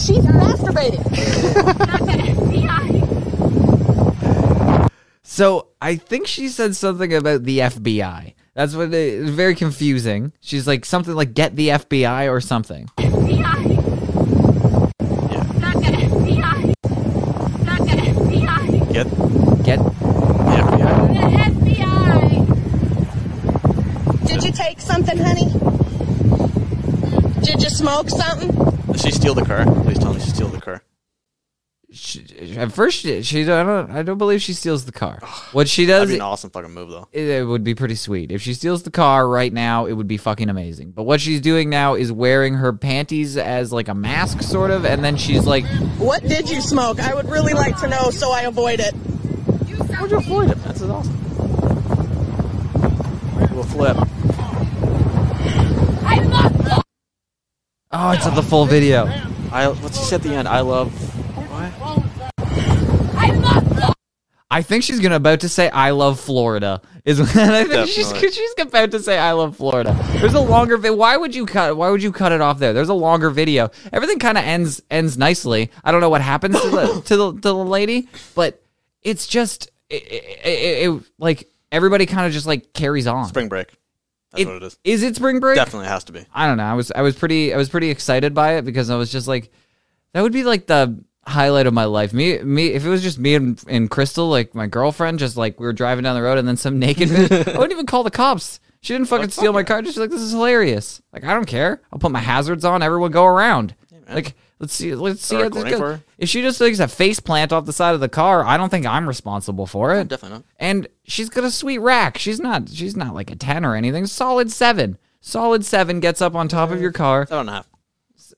She's masturbating. So I think she said something about the F B I. That's what it was, very confusing. She's like something like get the F B I or something. F B I. Get, get the F B I. The F B I. Did you take something, honey? Did you smoke something? Did she steal the car? Please tell me she stole the car. She, at first, she, she I don't. I don't believe she steals the car. What she does? That'd be an awesome fucking move, though. It, it would be pretty sweet if she steals the car right now. It would be fucking amazing. But what she's doing now is wearing her panties as like a mask, sort of, and then she's like, "What did you smoke? I would really like to know, so I avoid it." How'd you avoid it? That's awesome. We'll flip. I love. The- oh, it's the full video. I what's she said at the end? I love. I think she's gonna about to say "I love Florida." Is I think she's she's about to say "I love Florida." There's a longer video. Why would you cut? Why would you cut it off there? There's a longer video. Everything kind of ends ends nicely. I don't know what happens to the to the, to the lady, but it's just it, it, it, it like everybody kind of just like carries on. Spring break. That's it, what it is. Is it spring break? Definitely has to be. I don't know. I was I was pretty I was pretty excited by it because I was just like that would be like the highlight of my life. Me, me. If it was just me and, and Crystal, like my girlfriend, just like we were driving down the road and then some naked bitch, I wouldn't even call the cops. She didn't fucking steal my car. Just like, this is hilarious. Like, I don't care. I'll put my hazards on. Everyone go around. Yeah, like, let's see. Let's see how this goes. If she just takes a face plant off the side of the car, I don't think I'm responsible for it. No, definitely not. And she's got a sweet rack. She's not, she's not like a ten or anything. Solid seven. Solid seven gets up on top of your car. Seven and a half.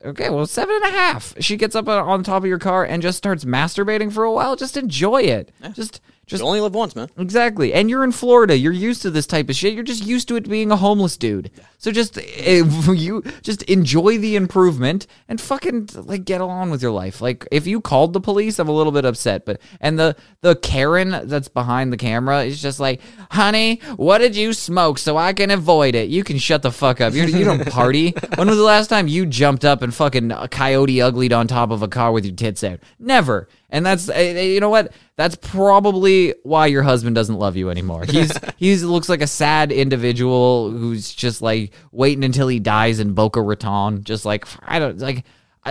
Okay, well, seven and a half. She gets up on top of your car and just starts masturbating for a while. Just enjoy it. Yeah. Just Just, you only live once, man. Exactly. And you're in Florida. You're used to this type of shit. You're just used to it being a homeless dude. So just you just enjoy the improvement and fucking like get along with your life. Like if you called the police, I'm a little bit upset. But and the, the Karen that's behind the camera is just like, honey, what did you smoke so I can avoid it? You can shut the fuck up. You're, you don't party. When was the last time you jumped up and fucking coyote uglied on top of a car with your tits out? Never. And that's, you know what? That's probably why your husband doesn't love you anymore. He's he looks like a sad individual who's just like waiting until he dies in Boca Raton. Just like, I don't, like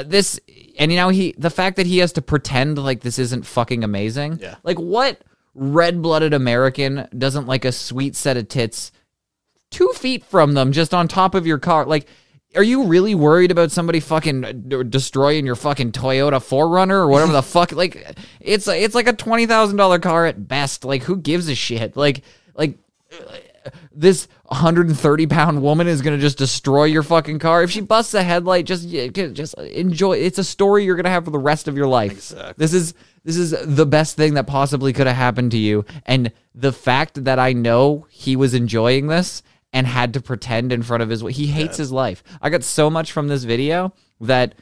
this. And you know, he, the fact that he has to pretend like this isn't fucking amazing. Yeah. Like what red-blooded American doesn't like a sweet set of tits two feet from them just on top of your car? Like, are you really worried about somebody fucking destroying your fucking Toyota four runner or whatever the fuck? Like, it's it's like a twenty thousand dollars car at best. Like, who gives a shit? Like, like this one hundred thirty pound woman is going to just destroy your fucking car. If she busts a headlight, just just enjoy. It's a story you're going to have for the rest of your life. Exactly. This is this is the best thing that possibly could have happened to you. And the fact that I know he was enjoying this and had to pretend in front of his... He hates yeah. his life. I got so much from this video that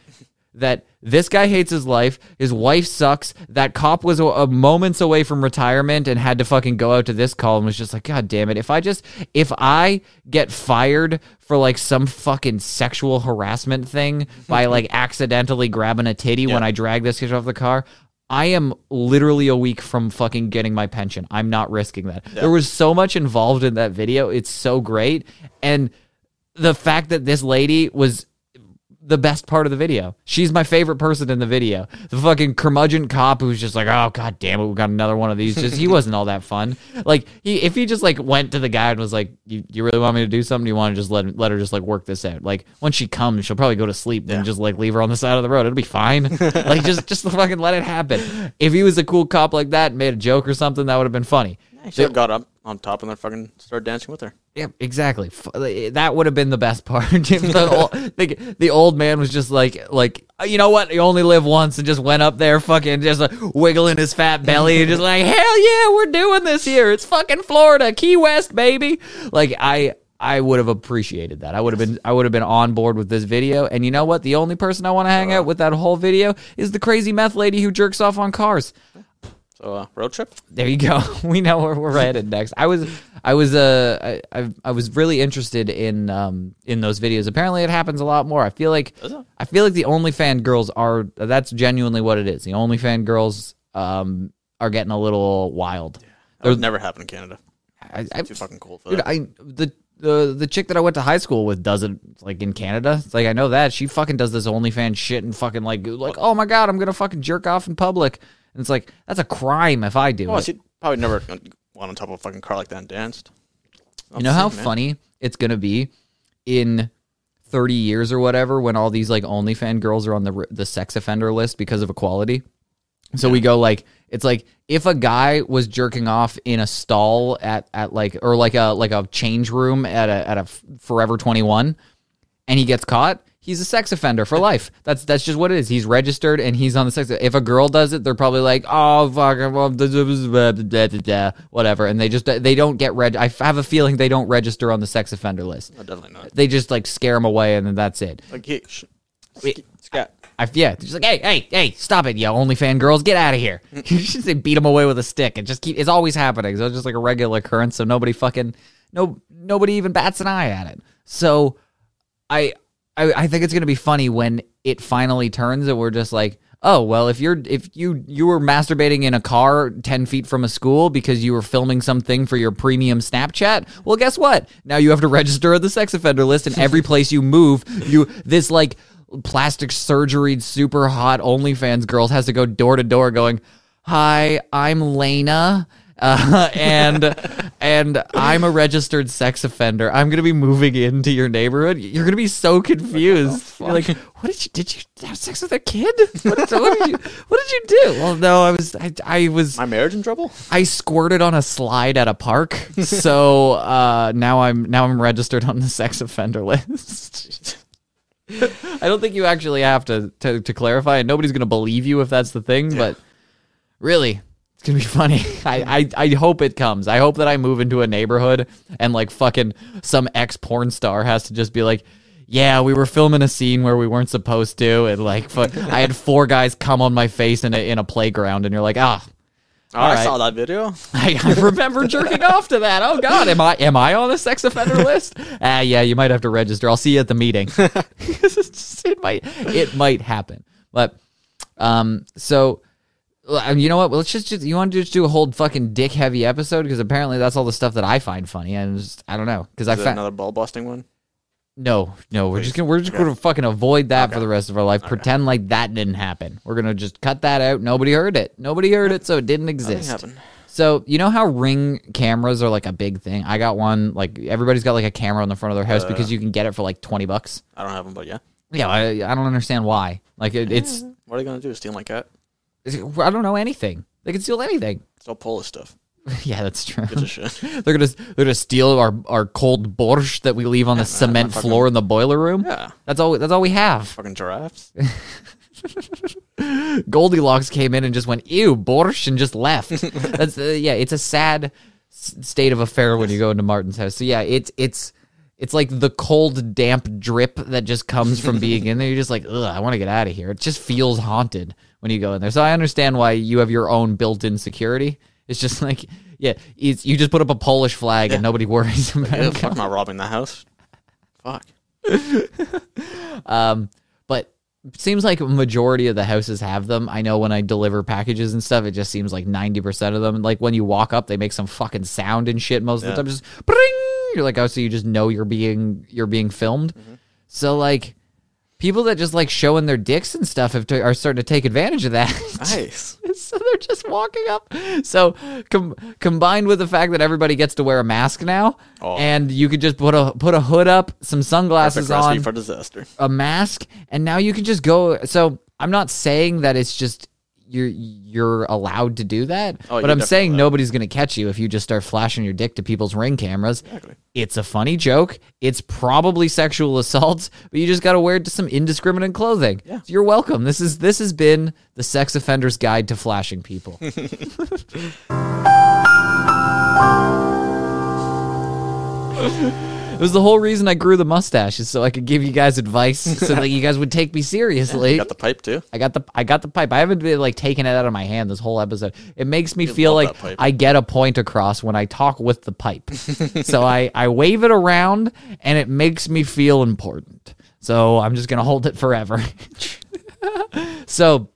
that this guy hates his life, his wife sucks, that cop was a, a moments away from retirement and had to fucking go out to this call and was just like, God damn it, if I just... If I get fired for, like, some fucking sexual harassment thing by, like, accidentally grabbing a titty yeah. when I drag this kid off the car... I am literally a week from fucking getting my pension. I'm not risking that. Yeah. There was so much involved in that video. It's so great. And the fact that this lady was the best part of the video. She's my favorite person in the video. The fucking curmudgeon cop who's just like, oh, God damn it, we got another one of these. Just he wasn't all that fun. Like, he, if he just, like, went to the guy and was like, you, you really want me to do something? You want to just let, let her just, like, work this out? Like, once she comes, she'll probably go to sleep yeah. and just, like, leave her on the side of the road. It'll be fine. Like, just, just fucking let it happen. If he was a cool cop like that and made a joke or something, that would have been funny. I should have got up on top and then fucking started dancing with her. Yeah, exactly. That would have been the best part. the, old, the, the old man was just like, like, you know what? You only live once, and just went up there fucking just like wiggling his fat belly and just like, hell yeah, we're doing this here. It's fucking Florida, Key West, baby. Like I... I would have appreciated that. I would have been I would have been on board with this video. And you know what? The only person I want to hang uh, out with that whole video is the crazy meth lady who jerks off on cars. So uh, road trip? There you go. We know where we're headed next. I was I was uh I, I I was really interested in um in those videos. Apparently it happens a lot more. I feel like I feel like the OnlyFans girls are that's genuinely what it is. The OnlyFans girls um are getting a little wild. Yeah. That would never happen in Canada. It's I, too I, fucking cold for dude, that. I the The the chick that I went to high school with does it, like, in Canada. It's like, I know that. She fucking does this OnlyFans shit and fucking, like, like oh, my God, I'm going to fucking jerk off in public. And it's like, that's a crime if I do. Oh, she'd probably never went on top of a fucking car like that and danced. I'm you know sick, how man. Funny it's going to be in thirty years or whatever when all these, like, OnlyFans girls are on the the sex offender list because of equality? So we go like it's like if a guy was jerking off in a stall at, at like or like a like a change room at a at a Forever twenty-one and he gets caught, he's a sex offender for life. That's that's just what it is. He's registered and he's on the sex. If a girl does it, they're probably like, oh fuck, whatever, and they just they don't get reg. I have a feeling they don't register on the sex offender list. No, definitely not. They just like scare him away and then that's it. Okay, Scott. I, yeah, just like, hey, hey, hey, stop it, you OnlyFans girls, get out of here. You just beat them away with a stick and just keep, it's always happening. So it's just like a regular occurrence, so nobody fucking, no, nobody even bats an eye at it. So I, I, I think it's going to be funny when it finally turns and we're just like, oh, well, if you're, if you, you were masturbating in a car ten feet from a school because you were filming something for your premium Snapchat, well, guess what? Now you have to register on the sex offender list and every place you move, you, this like, plastic surgeried super hot OnlyFans girls has to go door to door going, hi, I'm Lena uh, and and I'm a registered sex offender. I'm gonna be moving into your neighborhood. You're gonna be so confused. You're like, what did you did you have sex with a kid? What, what did you what did you do? Well, no, I was I, I was my marriage in trouble. I squirted on a slide at a park, so uh, now I'm now I'm registered on the sex offender list. I don't think you actually have to, to, to clarify, and nobody's going to believe you if that's the thing, yeah. But really, It's going to be funny. I, I, I hope it comes. I hope that I move into a neighborhood and like fucking some ex-porn star has to just be like, yeah, we were filming a scene where we weren't supposed to. And like, fuck, I had four guys come on my face in a, in a playground. And you're like, ah. Oh, right. I saw that video. I, I remember jerking off to that. Oh, God. Am I am I on the sex offender list? Ah, uh, yeah, you might have to register. I'll see you at the meeting. it, might, it might happen. But, um, so, you know what? Let's just, just you want to just do a whole fucking dick-heavy episode? Because apparently that's all the stuff that I find funny. And just, I don't know. Is I fa- another ball-busting one? No, no. We're Please. just gonna we're just okay. gonna fucking avoid that okay. for the rest of our life. Okay. Pretend like that didn't happen. We're gonna just cut that out. Nobody heard it. Nobody heard it, so it didn't exist. Didn't so you know how Ring cameras are like a big thing. I got one. Like everybody's got like a camera on the front of their house uh, because you can get it for like twenty bucks. I don't have them, but yeah. Yeah, I, I don't understand why. Like it, it's what are they gonna do? Steal my cat? I don't know anything. They can steal anything. They'll pull his stuff. Yeah, that's true. they're gonna they're gonna steal our, our cold borscht that we leave on yeah, the cement fucking, floor in the boiler room. Yeah, that's all. That's all we have. Fucking giraffes. Goldilocks came in and just went ew borscht and just left. that's uh, yeah. It's a sad s- state of affair when you go into Martin's house. So yeah, it's it's it's like the cold damp drip that just comes from being in there. You're just like, ugh, I want to get out of here. It just feels haunted when you go in there. So I understand why you have your own built-in security. It's just like, yeah, it's, you just put up a Polish flag yeah. and nobody worries about it. Fuck, am I robbing the house? Fuck. um, but it seems like a majority of the houses have them. I know when I deliver packages and stuff, it just seems like ninety percent of them. Like when you walk up, they make some fucking sound and shit most yeah. of the time. Just, bring! You're like, oh, so you just know you're being you're being filmed. Mm-hmm. So like, people that just like showing their dicks and stuff have to, are starting to take advantage of that. Nice. So they're just walking up. So com- combined with the fact that everybody gets to wear a mask now, oh. and you could just put a put a hood up, some sunglasses on, for disaster. A mask, and now you can just go. So I'm not saying that it's just you're you're allowed to do that, oh, but I'm saying allowed. Nobody's going to catch you if you just start flashing your dick to people's Ring cameras. Exactly. It's a funny joke. It's probably sexual assault, but you just got to wear it to some indiscriminate clothing. Yeah. So you're welcome. This is this has been the Sex Offender's Guide to Flashing People. It was the whole reason I grew the mustache, is so I could give you guys advice, so that you guys would take me seriously. You got the pipe too. I got the I got the pipe. I haven't been like taking it out of my hand this whole episode. It makes me you feel like I get a point across when I talk with the pipe. So I, I wave it around, and it makes me feel important. So I'm just gonna hold it forever. So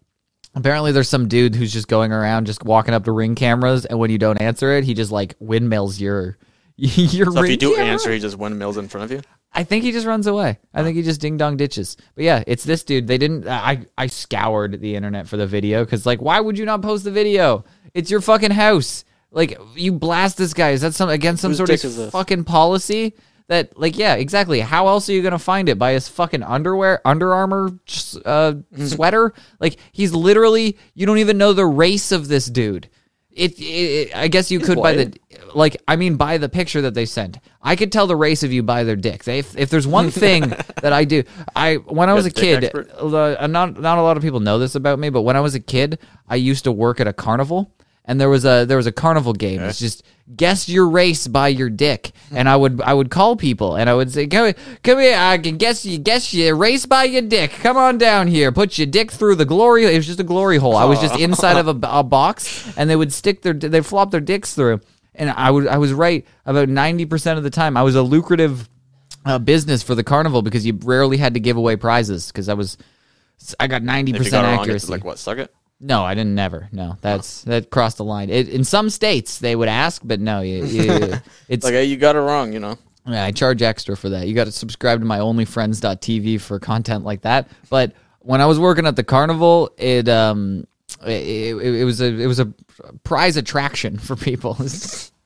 apparently there's some dude who's just going around, just walking up to Ring cameras, and when you don't answer it, he just like windmills your. Your so if you do camera? Answer, he just windmills in front of you? I think he just runs away. I think he just ding-dong ditches. But yeah, it's this dude. They didn't... I, I scoured the internet for the video because, like, why would you not post the video? It's your fucking house. Like, you blast this guy. Is that some against some Who's sort of fucking policy? That, like, yeah, exactly. How else are you going to find it? By his fucking underwear, Under Armour uh, sweater? Like, he's literally... You don't even know the race of this dude. It, it, I guess you He's could white. by the, like, I mean, by the picture that they sent. I could tell the race of you by their dick. They, if, if there's one thing that I do, I when I was a kid, uh, not not a lot of people know this about me, but when I was a kid, I used to work at a carnival, and there was a there was a carnival game. Okay. It's just guess your race by your dick, and I would I would call people, and I would say, come, come here, I can guess you guess your race by your dick. Come on down here, put your dick through the glory. It was just a glory hole. I was just inside of a, a box, and they would stick their they flop their dicks through, and I would I was right about ninety percent of the time. I was a lucrative uh, business for the carnival because you rarely had to give away prizes because I was I got ninety percent if you got accuracy. Wrong, it's like what, suck it? No, I didn't. Never. No, that's huh. that crossed the line. It, in some states, they would ask, but no, you, you, it's like hey, you got it wrong. You know, yeah, I charge extra for that. You got to subscribe to my Only Friends dot T V for content like that. But when I was working at the carnival, it um, it, it, it was a it was a prize attraction for people.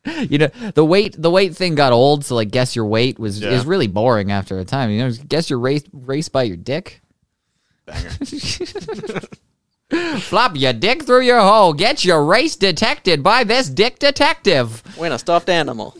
You know, the weight the weight thing got old. So like, guess your weight was yeah. is really boring after a time. You know, guess your race race by your dick. Banger. Flop your dick through your hole. Get your race detected by this dick detective. Win a stuffed animal.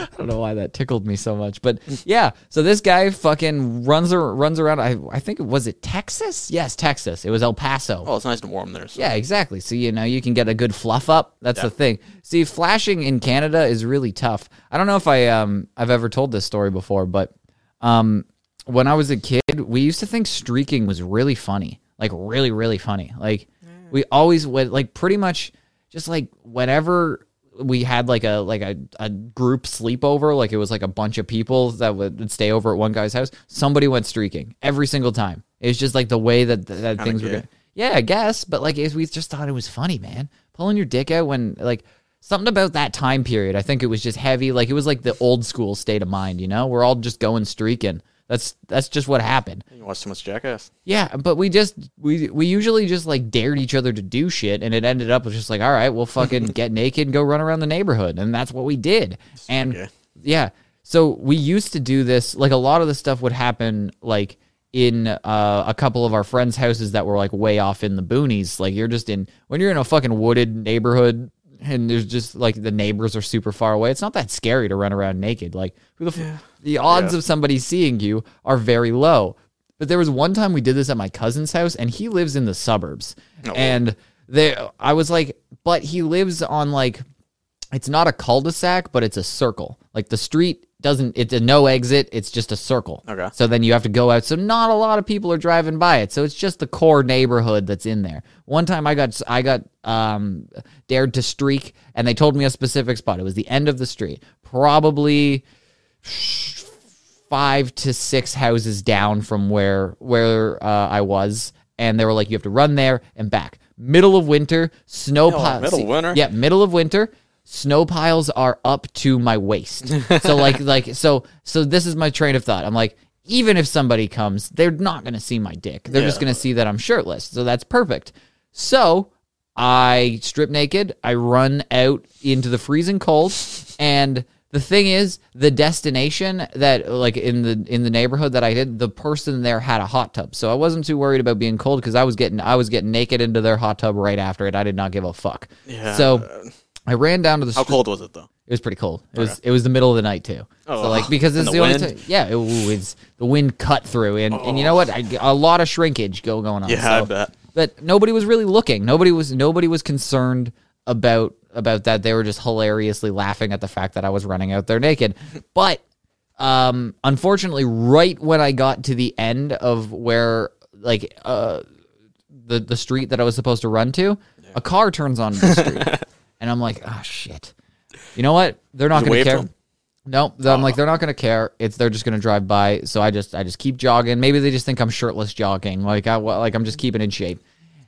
I don't know why that tickled me so much, but yeah. So this guy fucking runs runs around. I I think it was it Texas. Yes, Texas. It was El Paso. Oh, it's nice and warm there. So. Yeah, exactly. So you know you can get a good fluff up. That's yeah. the thing. See, flashing in Canada is really tough. I don't know if I um I've ever told this story before, but um when I was a kid, we used to think streaking was really funny, like really really funny. Like mm. we always would like pretty much just like whenever. We had like a like a, a group sleepover, like it was like a bunch of people that would stay over at one guy's house. Somebody went streaking every single time. It was just like the way that that, that things gay. were. Good. Yeah, I guess, but like it, we just thought it was funny, man. Pulling your dick out when like something about that time period. I think it was just heavy. Like it was like the old school state of mind. You know, we're all just going streaking. That's that's just what happened. You watch so much Jackass. Yeah, but we just we we usually just like dared each other to do shit, and it ended up with just like, all right, we'll fucking get naked and go run around the neighborhood, and that's what we did. It's and okay. yeah, so we used to do this. Like a lot of the stuff would happen like in uh, a couple of our friends' houses that were like way off in the boonies. Like you're just in when you're in a fucking wooded neighborhood. And there's just like the neighbors are super far away. It's not that scary to run around naked. Like who the yeah. f- the odds yeah. of somebody seeing you are very low. But there was one time we did this at my cousin's house, and he lives in the suburbs. Oh. And they, I was like, but he lives on like, it's not a cul-de-sac, but it's a circle. Like the street doesn't, it's a no exit. It's just a circle. Okay. So then you have to go out. So not a lot of people are driving by it. So it's just the core neighborhood that's in there. One time I got, I got um, dared to streak, and they told me a specific spot. It was the end of the street, probably five to six houses down from where, where uh, I was. And they were like, you have to run there and back. Middle of winter, snow no, piles. Middle of winter. Yeah, middle of winter. Snow piles are up to my waist. So like like so so this is my train of thought. I'm like, even if somebody comes, they're not gonna see my dick. They're yeah. just gonna see that I'm shirtless. So that's perfect. So I strip naked, I run out into the freezing cold, and the thing is, the destination that like in the in the neighborhood that I did, the person there had a hot tub. So I wasn't too worried about being cold because I was getting I was getting naked into their hot tub right after it. I did not give a fuck. Yeah. So I ran down to the. How street. cold was it though? It was pretty cold. It okay. was it was the middle of the night too. Oh, so like because it's the, the only time. Yeah, it was the wind cut through, and, oh. and you know what? I, a lot of shrinkage go going on. Yeah, so, I bet. But nobody was really looking. Nobody was nobody was concerned about about that. They were just hilariously laughing at the fact that I was running out there naked. But um, unfortunately, right when I got to the end of where like uh, the the street that I was supposed to run to, yeah. a car turns on the street. And I'm like, oh, shit. You know what? They're not going to care. No, nope. I'm oh. like, they're not going to care. It's they're just going to drive by. So I just I just keep jogging. Maybe they just think I'm shirtless jogging. Like I like I'm just keeping in shape.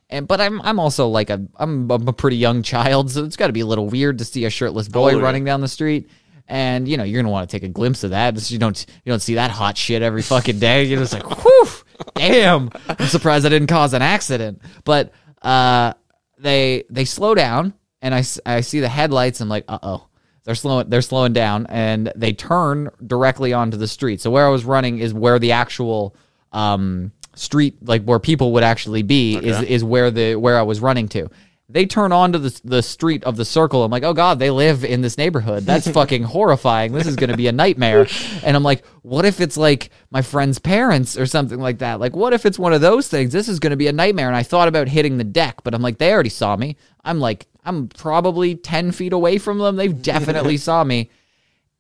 And but I'm I'm also like a I'm, I'm a pretty young child, so it's got to be a little weird to see a shirtless boy totally. running down the street. And you know you're going to want to take a glimpse of that. You don't you don't see that hot shit every fucking day. You're just like, whew, damn. I'm surprised I didn't cause an accident. But uh, they they slow down. And I, I see the headlights. I'm like, uh-oh. They're slowing They're slowing down, and they turn directly onto the street. So where I was running is where the actual um, street, like where people would actually be, okay. is is where the where I was running to. They turn onto the the street of the circle. I'm like, oh, God, they live in this neighborhood. That's fucking horrifying. This is going to be a nightmare. And I'm like, what if it's like my friend's parents or something like that? Like, what if it's one of those things? This is going to be a nightmare. And I thought about hitting the deck, but I'm like, they already saw me. I'm like, I'm probably ten feet away from them. They definitely saw me.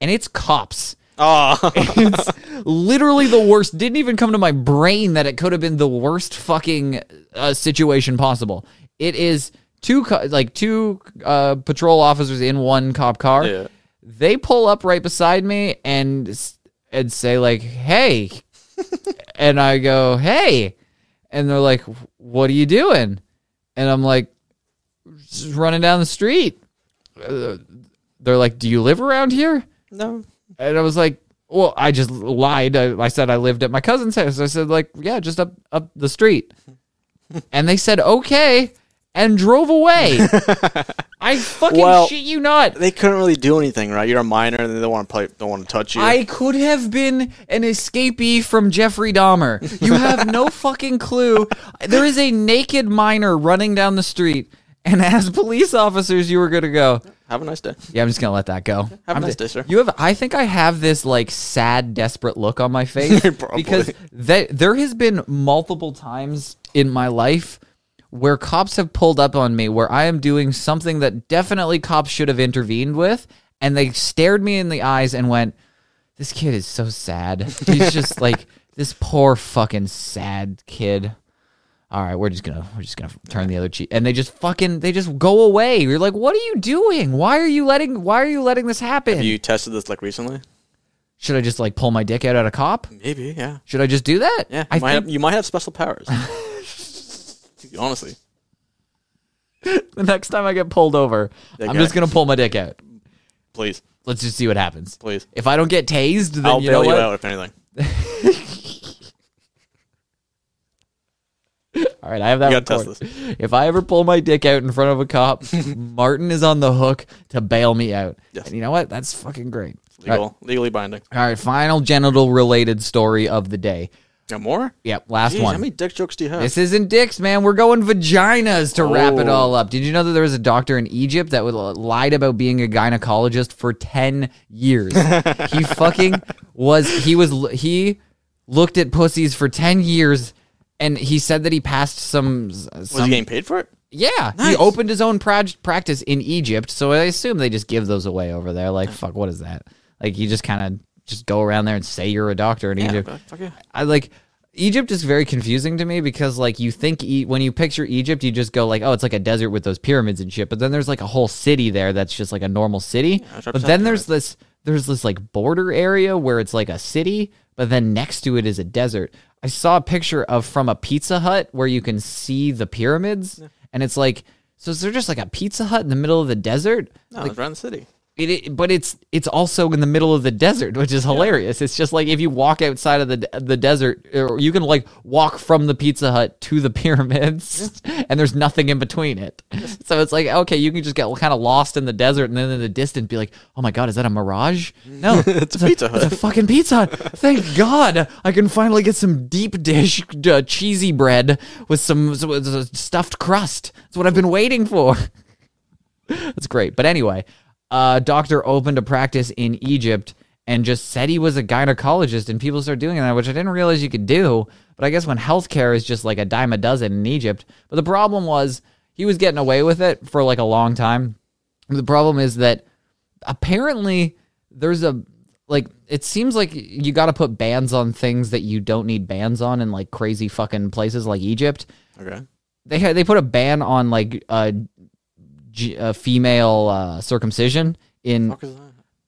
And it's cops. Oh. It's literally the worst. Didn't even come to my brain that it could have been the worst fucking uh, situation possible. It is... Two like two uh, patrol officers in one cop car. Yeah. They pull up right beside me and and say like, "Hey," and I go, "Hey," and they're like, "What are you doing?" And I'm like, "Just running down the street." Uh, they're like, "Do you live around here?" No. And I was like, "Well, I just lied. I, I said I lived at my cousin's house. I said like, yeah, just up up the street." And they said, "Okay." And drove away. I fucking well, shit you not. They couldn't really do anything, right? You're a minor, and they don't want to play, don't want to touch you. I could have been an escapee from Jeffrey Dahmer. You have no fucking clue. There is a naked minor running down the street, and as police officers, you were going to go, Have a nice day. Yeah, I'm just going to let that go. Have I'm a nice day, sir. You have, I think I have this, like, sad, desperate look on my face. Because they, there has been multiple times in my life where cops have pulled up on me where I am doing something that definitely cops should have intervened with, and they stared me in the eyes and went, this kid is so sad. He's just, like, this poor fucking sad kid. All right, we're just gonna we're just gonna turn the other cheek, and they just fucking they just go away. You're like, what are you doing? Why are you letting Why are you letting this happen? Have you tested this like recently? Should I just like pull my dick out at a cop? Maybe, yeah. Should I just do that? Yeah, I might think... have, you might have special powers. Honestly, the next time I get pulled over, okay. I'm just gonna pull my dick out. Please, let's just see what happens. Please, if I don't get tased, then I'll you bail know what? you out if anything. All right, I have that recorded. If I ever pull my dick out in front of a cop, Martin is on the hook to bail me out. Yes. And you know what? That's fucking great. Legal, right. Legally binding. All right, final genital-related story of the day. Got more? Yep, last Jeez, one. How many dick jokes do you have? This isn't dicks, man. We're going vaginas to oh. wrap it all up. Did you know that there was a doctor in Egypt that would lied about being a gynecologist for ten years? He fucking was... He was... He looked at pussies for ten years... And he said that he passed some... some Was he getting paid for it? Yeah. Nice. He opened his own pra- practice in Egypt, so I assume they just give those away over there. Like, fuck, what is that? Like, you just kind of just go around there and say you're a doctor in yeah, Egypt. Fuck yeah. I, like, Egypt is very confusing to me because, like, you think... E- when you picture Egypt, you just go, like, oh, it's like a desert with those pyramids and shit. But then there's, like, a whole city there that's just, like, a normal city. Yeah, but then there's this, there's this, like, border area where it's, like, a city, but then next to it is a desert. I saw a picture of from a Pizza Hut where you can see the pyramids, yeah. and it's like, so is there just like a Pizza Hut in the middle of the desert? No, like, it's around the city. It, it, but it's it's also in the middle of the desert, which is hilarious. Yeah. It's just like if you walk outside of the the desert, or you can like walk from the Pizza Hut to the pyramids, and there's nothing in between it. So it's like, okay, you can just get kind of lost in the desert, and then in the distance be like, oh my God, is that a mirage? No, it's, it's a Pizza a, Hut. It's a fucking Pizza Hut. Thank God I can finally get some deep dish uh, cheesy bread with some uh, stuffed crust. That's what I've been waiting for. That's great. But anyway... A uh, doctor opened a practice in Egypt and just said he was a gynecologist, and people started doing that, which I didn't realize you could do. But I guess when healthcare is just like a dime a dozen in Egypt. But the problem was he was getting away with it for like a long time. The problem is that apparently there's a like it seems like you got to put bans on things that you don't need bans on in like crazy fucking places like Egypt. Okay, they had, they put a ban on like uh. G, uh, female uh, circumcision in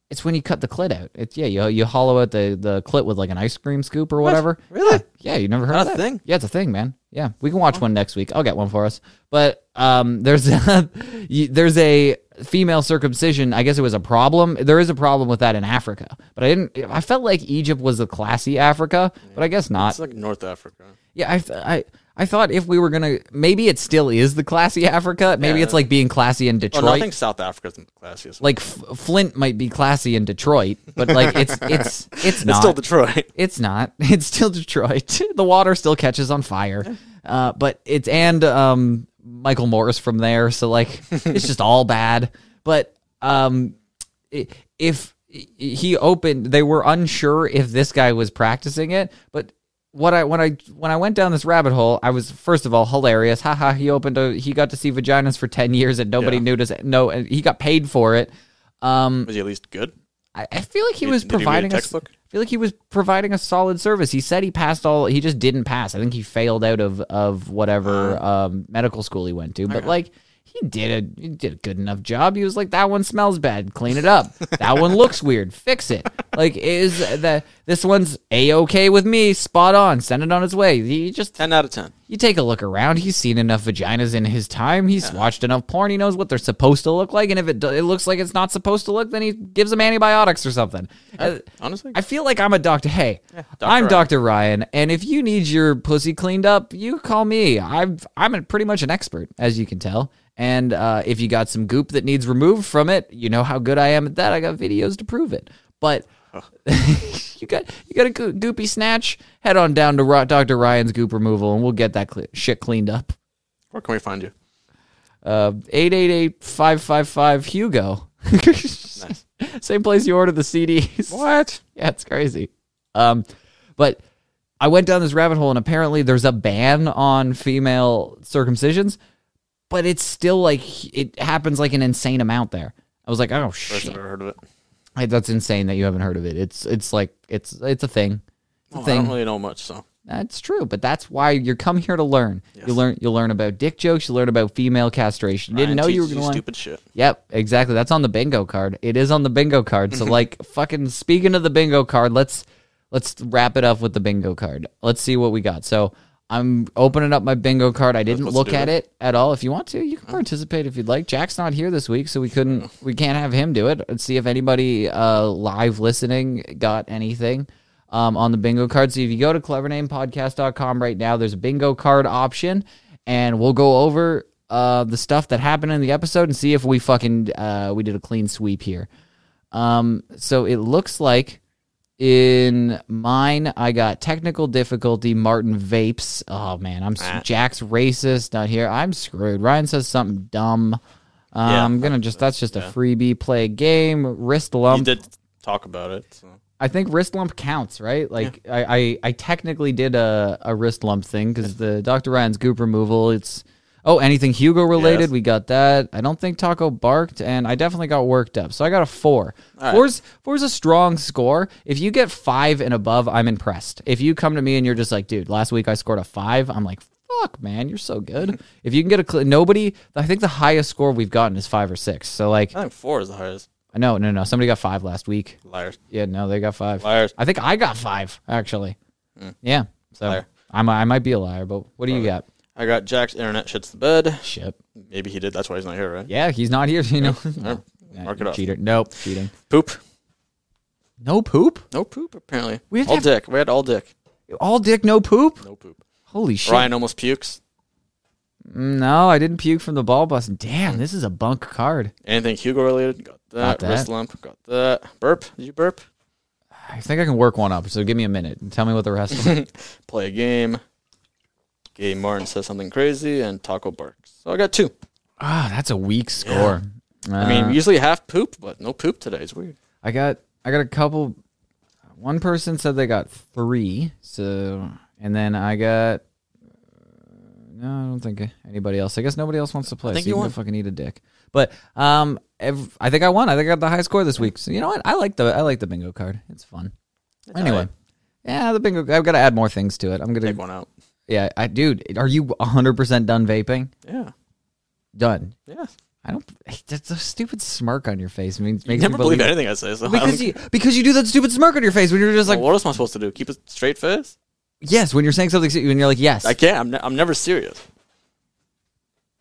it's when you cut the clit out. It's yeah, you you hollow out the, the clit with like an ice cream scoop or whatever. What? Really? Yeah, yeah, you never heard Not of that? A thing? Yeah, it's a thing, man. Yeah, we can watch oh. one next week. I'll get one for us. But um, there's a, you, there's a female circumcision. I guess it was a problem. There is a problem with that in Africa, but I didn't. I felt like Egypt was a classy Africa, yeah. but I guess not. It's like North Africa. Yeah, I. I I thought if we were going to... Maybe it still is the classy Africa. Maybe yeah. it's like being classy in Detroit. Well, no, I think South Africa's the classiest. Like, F- Flint might be classy in Detroit, but, like, it's it's it's not. It's still Detroit. It's not. It's still Detroit. The water still catches on fire. Uh, but it's... And um, Michael Morris from there, so, like, it's just all bad. But um, if he opened... They were unsure if this guy was practicing it, but... What I when I when I went down this rabbit hole, I was first of all hilarious. Haha! Ha, he opened a he got to see vaginas for ten years and nobody yeah. knew to no. And he got paid for it. Um, was he at least good? I, I feel like he did, was providing. Did he read a textbook? I feel like he was providing a solid service. He said he passed all. He just didn't pass. I think he failed out of of whatever uh, um, medical school he went to. But right. like he did a he did a good enough job. He was like, that one smells bad. Clean it up. That one looks weird. Fix it. Like, is the this one's A-okay with me, spot on, send it on its way. You just ten out of ten. You take a look around, he's seen enough vaginas in his time, he's yeah. watched enough porn, he knows what they're supposed to look like, and if it do, it looks like it's not supposed to look, then he gives them antibiotics or something. I, honestly? I feel like I'm a doctor. Hey, yeah, Doctor I'm Ryan. Doctor Ryan, and if you need your pussy cleaned up, you call me. I've, I'm a, pretty much an expert, as you can tell. And uh, if you got some goop that needs removed from it, you know how good I am at that. I got videos to prove it. But... you got you got a go- goopy snatch. Head on down to Ro- Doctor Ryan's goop removal, and we'll get that cle- shit cleaned up. Where can we find you? Eight eight eight five five five Hugo. Nice. Same place you order the C Ds. What? Yeah, it's crazy. Um, but I went down this rabbit hole, and apparently there's a ban on female circumcisions, but it's still like it happens like an insane amount there. I was like, oh shit, I've never heard of it. I, that's insane that you haven't heard of it. It's it's like it's it's a thing. It's a oh, thing. I don't really know much, so that's true. But that's why you come here to learn. Yes. You learn you learn about dick jokes. You learn about female castration. You didn't know you were going to stupid shit. Yep, exactly. That's on the bingo card. It is on the bingo card. So like fucking speaking of the bingo card, let's. Let's wrap it up with the bingo card. Let's see what we got. So I'm opening up my bingo card. I didn't look at it at all. If you want to, you can participate if you'd like. Jack's not here this week, so we couldn't. We can't have him do it. Let's see if anybody uh, live listening got anything um, on the bingo card. So if you go to clever name podcast dot com right now, there's a bingo card option, and we'll go over uh, the stuff that happened in the episode and see if we fucking uh, we did a clean sweep here. Um, so it looks like. In mine, I got technical difficulty, Martin vapes. Oh, man, I'm ah. Jack's racist not here. I'm screwed. Ryan says something dumb. Um, yeah, I'm going to just, that's just yeah. a freebie. Play a game, wrist lump. You did talk about it. So. I think wrist lump counts, right? Like, yeah. I, I, I technically did a, a wrist lump thing because the Doctor Ryan's goop removal, it's, oh, anything Hugo related, yes. we got that. I don't think Taco barked, and I definitely got worked up. So I got a four. Right. Four's, four's a strong score. If you get five and above, I'm impressed. If you come to me and you're just like, dude, last week I scored a five, I'm like, fuck, man, you're so good. If you can get a cl- nobody, I think the highest score we've gotten is five or six. So like, I think four is the highest. No, no, no. Somebody got five last week. Liars. Yeah, no, they got five. Liars. I think I got five, actually. Mm. Yeah. So liar. I'm, I might be a liar, but what do Probably. you got? I got Jack's internet shits the bed. Shit. Maybe he did. That's why he's not here, right? Yeah, he's not here. You know, no. Mark it off. Cheater. Nope. Cheating. Poop. No poop? No poop, apparently. We all have... dick. We had all dick. All dick, no poop? No poop. Holy shit. Ryan almost pukes. No, I didn't puke from the ball bust. Damn, this is a bunk card. Anything Hugo related? Got that. that. Wrist lump. Got that. Burp. Did you burp? I think I can work one up, so give me a minute and tell me what the rest of it. Play a game. Gabe Martin says something crazy, and Taco barks. So I got two. Ah, oh, that's a weak score. Yeah. Uh, I mean, usually half poop, but no poop today. It's weird. I got I got a couple. One person said they got three, so and then I got. No, I don't think anybody else. I guess nobody else wants to play. I think so you, you won. Can fucking eat a dick. But um, every, I think I won. I think I got the high score this week. So you know what? I like the I like the bingo card. It's fun. It's anyway, right. yeah, the bingo. I've got to add more things to it. I'm gonna take one out. Yeah, I dude, are you one hundred percent done vaping? Yeah. Done? Yeah. I don't... That's a stupid smirk on your face. I mean, you never believe, believe anything I say. So because, I you, because you do that stupid smirk on your face when you're just like... Well, what else am I supposed to do? Keep a straight face? Yes, when you're saying something, when you're like, yes. I can't. I'm, ne- I'm never serious.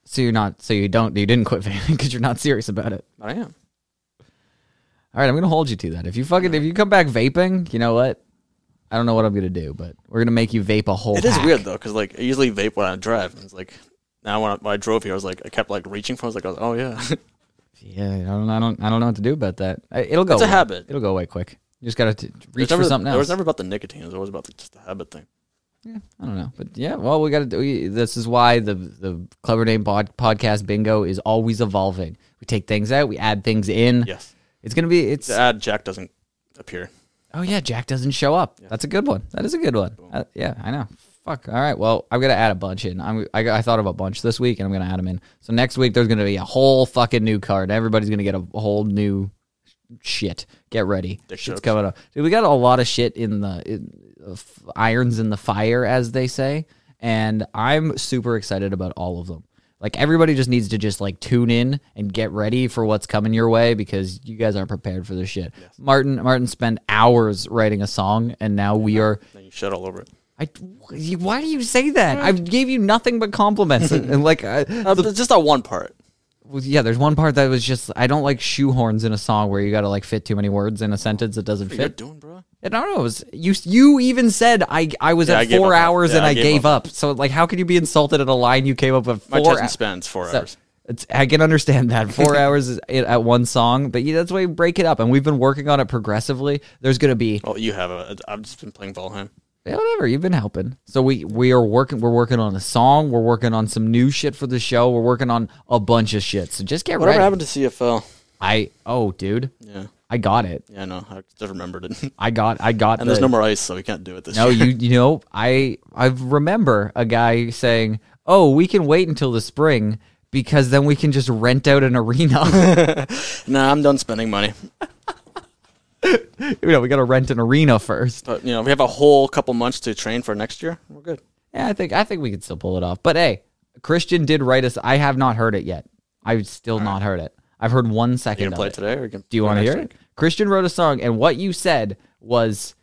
So you're not... So you don't... You didn't quit vaping because you're not serious about it. I am. All right, I'm going to hold you to that. If you fucking... Right. If you come back vaping, you know what? I don't know what I'm going to do, but we're going to make you vape a whole It pack. Is weird, though, because, like, I usually vape when I drive. And it's like, now when I, when I drove here, I was like, I kept, like, reaching for it. I was like, oh, yeah. yeah, I don't, I don't I don't know what to do about that. It'll go It's away. a habit. It'll go away quick. You just got to reach never, for something else. It was never about the nicotine. It was always about the, just the habit thing. Yeah, I don't know. But, yeah, well, we got to do we, this is why the, the Clever Name pod, podcast bingo is always evolving. We take things out. We add things in. Yes. It's going to be... It's The ad Jack doesn't appear. Oh, yeah, Jack doesn't show up. Yeah. That's a good one. That is a good one. Uh, yeah, I know. Fuck. All right, well, I'm going to add a bunch in. I'm, I, I thought of a bunch this week, and I'm going to add them in. So next week, there's going to be a whole fucking new card. Everybody's going to get a whole new shit. Get ready. Dick Shit's jokes. Coming up. Dude, we got a lot of shit in the in, uh, f- irons in the fire, as they say, and I'm super excited about all of them. Like, everybody just needs to just, like, tune in and get ready for what's coming your way because you guys aren't prepared for this shit. Yes. Martin Martin spent hours writing a song, and now we are... Then you shut all over it. I, why do you say that? I gave you nothing but compliments. and like I, uh, the, Just that one part. Well, yeah, there's one part that was just... I don't like shoehorns in a song where you got to, like, fit too many words in a sentence that doesn't fit. What are you doing, bro? I don't know. It was, you you even said I I was yeah, at I four hours yeah, and I, I gave, gave up. up. So like, how can you be insulted at a line you came up with? Four My chest o- spans four so, hours. It's, I can understand that four hours is it, at one song, but yeah, that's why we break it up. And we've been working on it progressively. There's gonna be. Oh, you have. A, I've just been playing Valheim. Yeah, whatever. You've been helping. So we we are working. We're working on a song. We're working on some new shit for the show. We're working on a bunch of shit. So just get whatever ready. Whatever happened to C F L? I oh dude. Yeah. I got it. Yeah, no, I just remembered it. I got, I got. And the, there's no more ice, so we can't do it this no, year. No, you, you know, I, I remember a guy saying, "Oh, we can wait until the spring because then we can just rent out an arena." Nah, I'm done spending money. You know, we got to rent an arena first. But you know, we have a whole couple months to train for next year. We're good. Yeah, I think, I think we can still pull it off. But hey, Christian did write us. I have not heard it yet. I've still All not right. heard it. I've heard one second. You can play it today, or you can do you want to hear it? Christian wrote a song, and what you said was,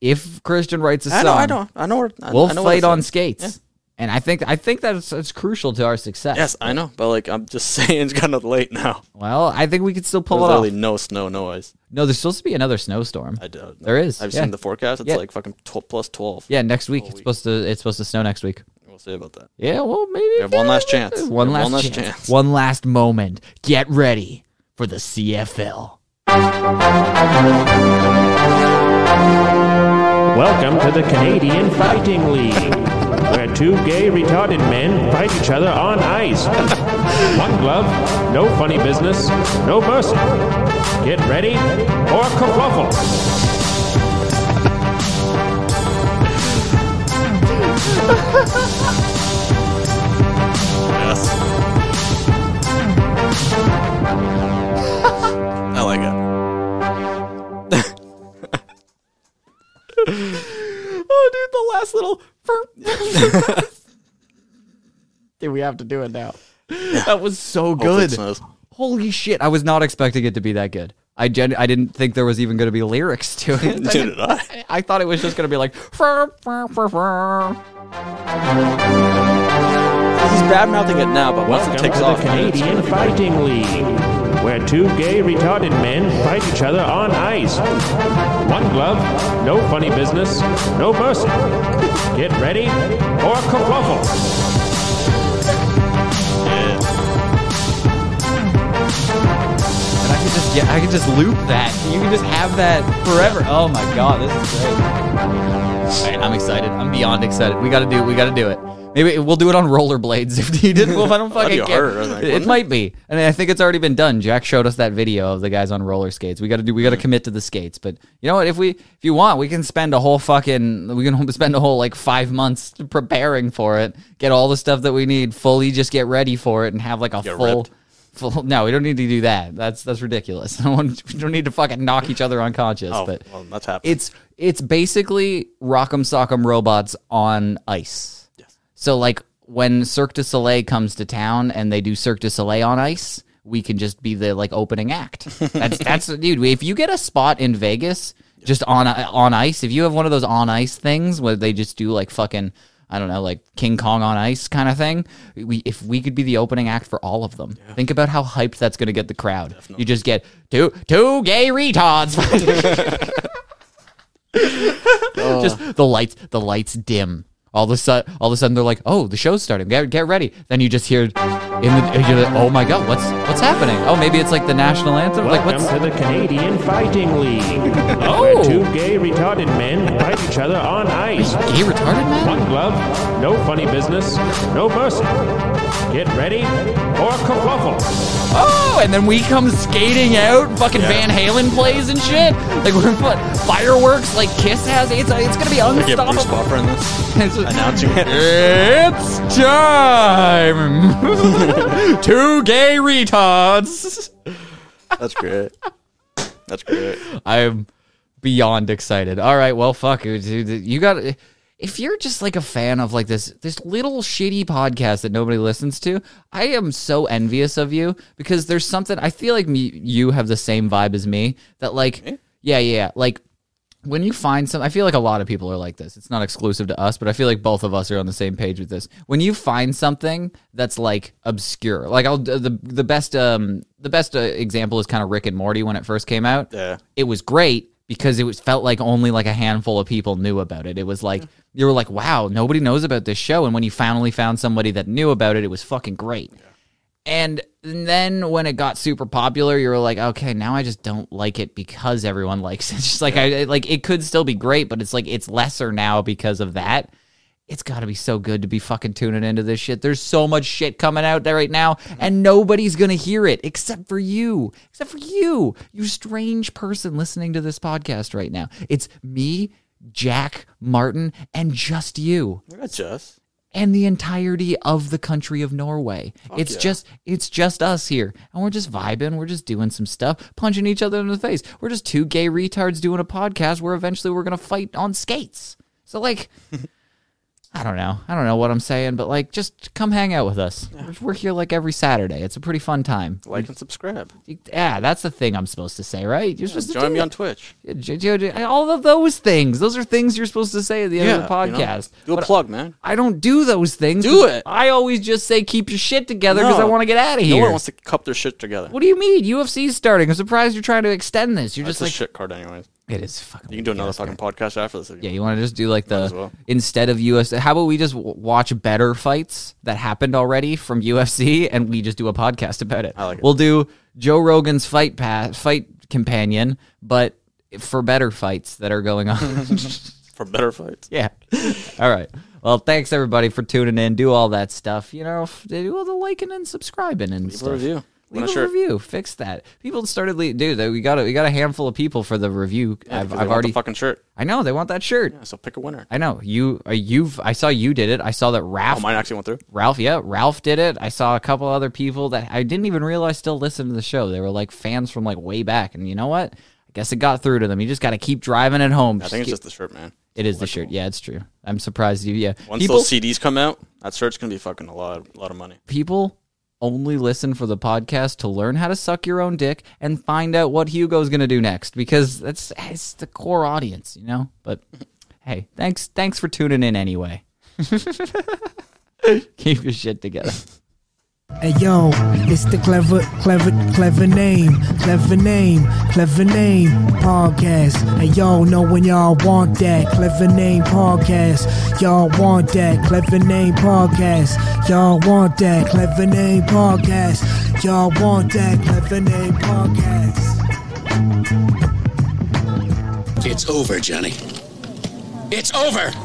"If Christian writes a song, I know, I know, I know, we'll fight on skates." Yeah. And I think, I think that's, that's crucial to our success. Yes, I know, but like I'm just saying, it's kind of late now. Well, I think we could still pull it off. There's literally no snow, no ice. No, there's supposed to be another snowstorm. I don't know. There is. I've yeah. seen the forecast. It's yeah. like fucking twelve, plus twelve. Yeah, next week it's week. supposed to. It's supposed to snow next week. Say about that. Yeah, well, maybe we have one last chance. One last, one last chance. chance. One last moment. Get ready for the C F L. Welcome to the Canadian Fighting League, where two gay retarded men fight each other on ice. One glove, no funny business, no mercy. Get ready or kerfuffle. Yes. I like it. Oh, dude, the last little. Dude, we have to do it now. Yeah. That was so good. Holy shit! I was not expecting it to be that good. I gen- I didn't think there was even going to be lyrics to it. I, did I? I, I thought it was just going to be like... Fur, fur, fur, fur. He's bad-mouthing it now, but once it takes off... Welcome to the Canadian Fighting League, where two gay retarded men fight each other on ice. One glove, no funny business, no mercy. Get ready or kerfuffle. I could just, yeah, I could just loop that. You can just have that forever. Oh my god, this is great! All right, I'm excited. I'm beyond excited. We gotta do, we gotta do it. Maybe we'll do it on rollerblades if you didn't. Well, if I don't fucking care, it, it might be. And I think it's already been done. Jack showed us that video of the guys on roller skates. We gotta do. We gotta commit to the skates. But you know what? If we, if you want, we can spend a whole fucking, we can spend a whole like five months preparing for it. Get all the stuff that we need. Fully just get ready for it and have like a get full. Ripped. Full, no, we don't need to do that. That's that's ridiculous. I don't want, we don't need to fucking knock each other unconscious. Oh, but well, that's happening. It's it's basically Rock'em Sock'em Robots on ice. Yes. So like when Cirque du Soleil comes to town and they do Cirque du Soleil on ice, we can just be the like opening act. That's that's dude. If you get a spot in Vegas just on on ice, if you have one of those on ice things where they just do like fucking, I don't know, like King Kong on ice kind of thing. We, if we could be the opening act for all of them, yeah. Think about how hyped that's going to get the crowd. Definitely. You just get two two gay retards. uh. Just the lights, the lights dim. All of a sudden, all of a sudden, they're like, "Oh, the show's starting. Get, get ready." Then you just hear, in the, you're like, "Oh my god, what's what's happening? Oh, maybe it's like the national anthem." Welcome like, what's... to the Canadian Fighting League. Oh, where two gay retarded men fight each other on ice. Gay retarded men. One glove, no funny business, no mercy. Get ready or kerfuffle. Oh, and then we come skating out. Fucking yeah. Van Halen plays and shit. Like we're put fireworks. Like Kiss has. It's it's gonna be unstoppable. Bruce Buffer in this. Announcing it. It's time. Two gay retards. That's great. That's great. I'm beyond excited. All right, well, fuck. You got. If you're just like a fan of like this this little shitty podcast that nobody listens to, I am so envious of you because there's something. I feel like me, you have the same vibe as me. That like, okay. yeah, yeah, like. When you find something, I feel like a lot of people are like this. It's not exclusive to us, but I feel like both of us are on the same page with this. When you find something that's like obscure, like I'll the the best um the best uh, example is kind of Rick and Morty when it first came out. Yeah, it was great because it was felt like only like a handful of people knew about it. It was like yeah. you were like, wow, nobody knows about this show, and when you finally found somebody that knew about it, it was fucking great. Yeah. And then when it got super popular, you were like, okay, now I just don't like it because everyone likes it. It's just like, I, like it could still be great, but it's like, it's lesser now because of that. It's got to be so good to be fucking tuning into this shit. There's so much shit coming out there right now, and nobody's going to hear it except for you. Except for you. You strange person listening to this podcast right now. It's me, Jack, Martin, and just you. Not just. And the entirety of the country of Norway. Fuck it's yeah. just it's just us here. And we're just vibing. We're just doing some stuff, punching each other in the face. We're just two gay retards doing a podcast where eventually we're going to fight on skates. So, like... I don't know. I don't know what I'm saying, but like, just come hang out with us. Yeah. We're here like every Saturday. It's a pretty fun time. Like and subscribe. Yeah, that's the thing I'm supposed to say, right? You're yeah, supposed to join me that. on Twitch. All of those things. Those are things you're supposed to say at the end yeah, of the podcast. You know, do a but plug, man. I don't do those things. Do it. I always just say keep your shit together because no, I want to get out of here. No one wants to cup their shit together. What do you mean? U F C's starting. I'm surprised you're trying to extend this. You're that's just like a shit card, anyways. It is fucking. You can do another fucking podcast after this. If you yeah, want. You want to just do like the well. instead of U F C. How about we just w- watch better fights that happened already from U F C, and we just do a podcast about it. I like it. We'll do Joe Rogan's fight pass, fight companion, but for better fights that are going on. For better fights. Yeah. All right. Well, thanks everybody for tuning in. Do all that stuff. You know, do all the liking and subscribing and Leave stuff. A review. Leave a, a review. Fix that. People started leaving. Dude, we got a, we got a handful of people for the review. Yeah, I've, I've want already the fucking shirt. I know they want that shirt. Yeah, so pick a winner. I know you. Uh, you've. I saw you did it. I saw that Ralph. Oh, mine actually went through. Ralph, yeah, Ralph did it. I saw a couple other people that I didn't even realize still listened to the show. They were like fans from like way back, and you know what? I guess it got through to them. You just got to keep driving it home. I think just it's keep... just the shirt, man. It is the shirt. Yeah, it's true. I'm surprised you. Yeah. Once people... those C Ds come out, that shirt's gonna be fucking a lot, a lot of money. People. Only listen for the podcast to learn how to suck your own dick and find out what Hugo's going to do next, because that's it's the core audience, you know? But, hey, thanks thanks for tuning in anyway. Keep your shit together. Hey, yo, it's the clever, clever, clever name, clever name, clever name podcast. Hey, yo, know when y'all want that clever name podcast. Y'all want that clever name podcast. Y'all want that clever name podcast. Y'all want that clever name podcast. It's over, Johnny. It's over.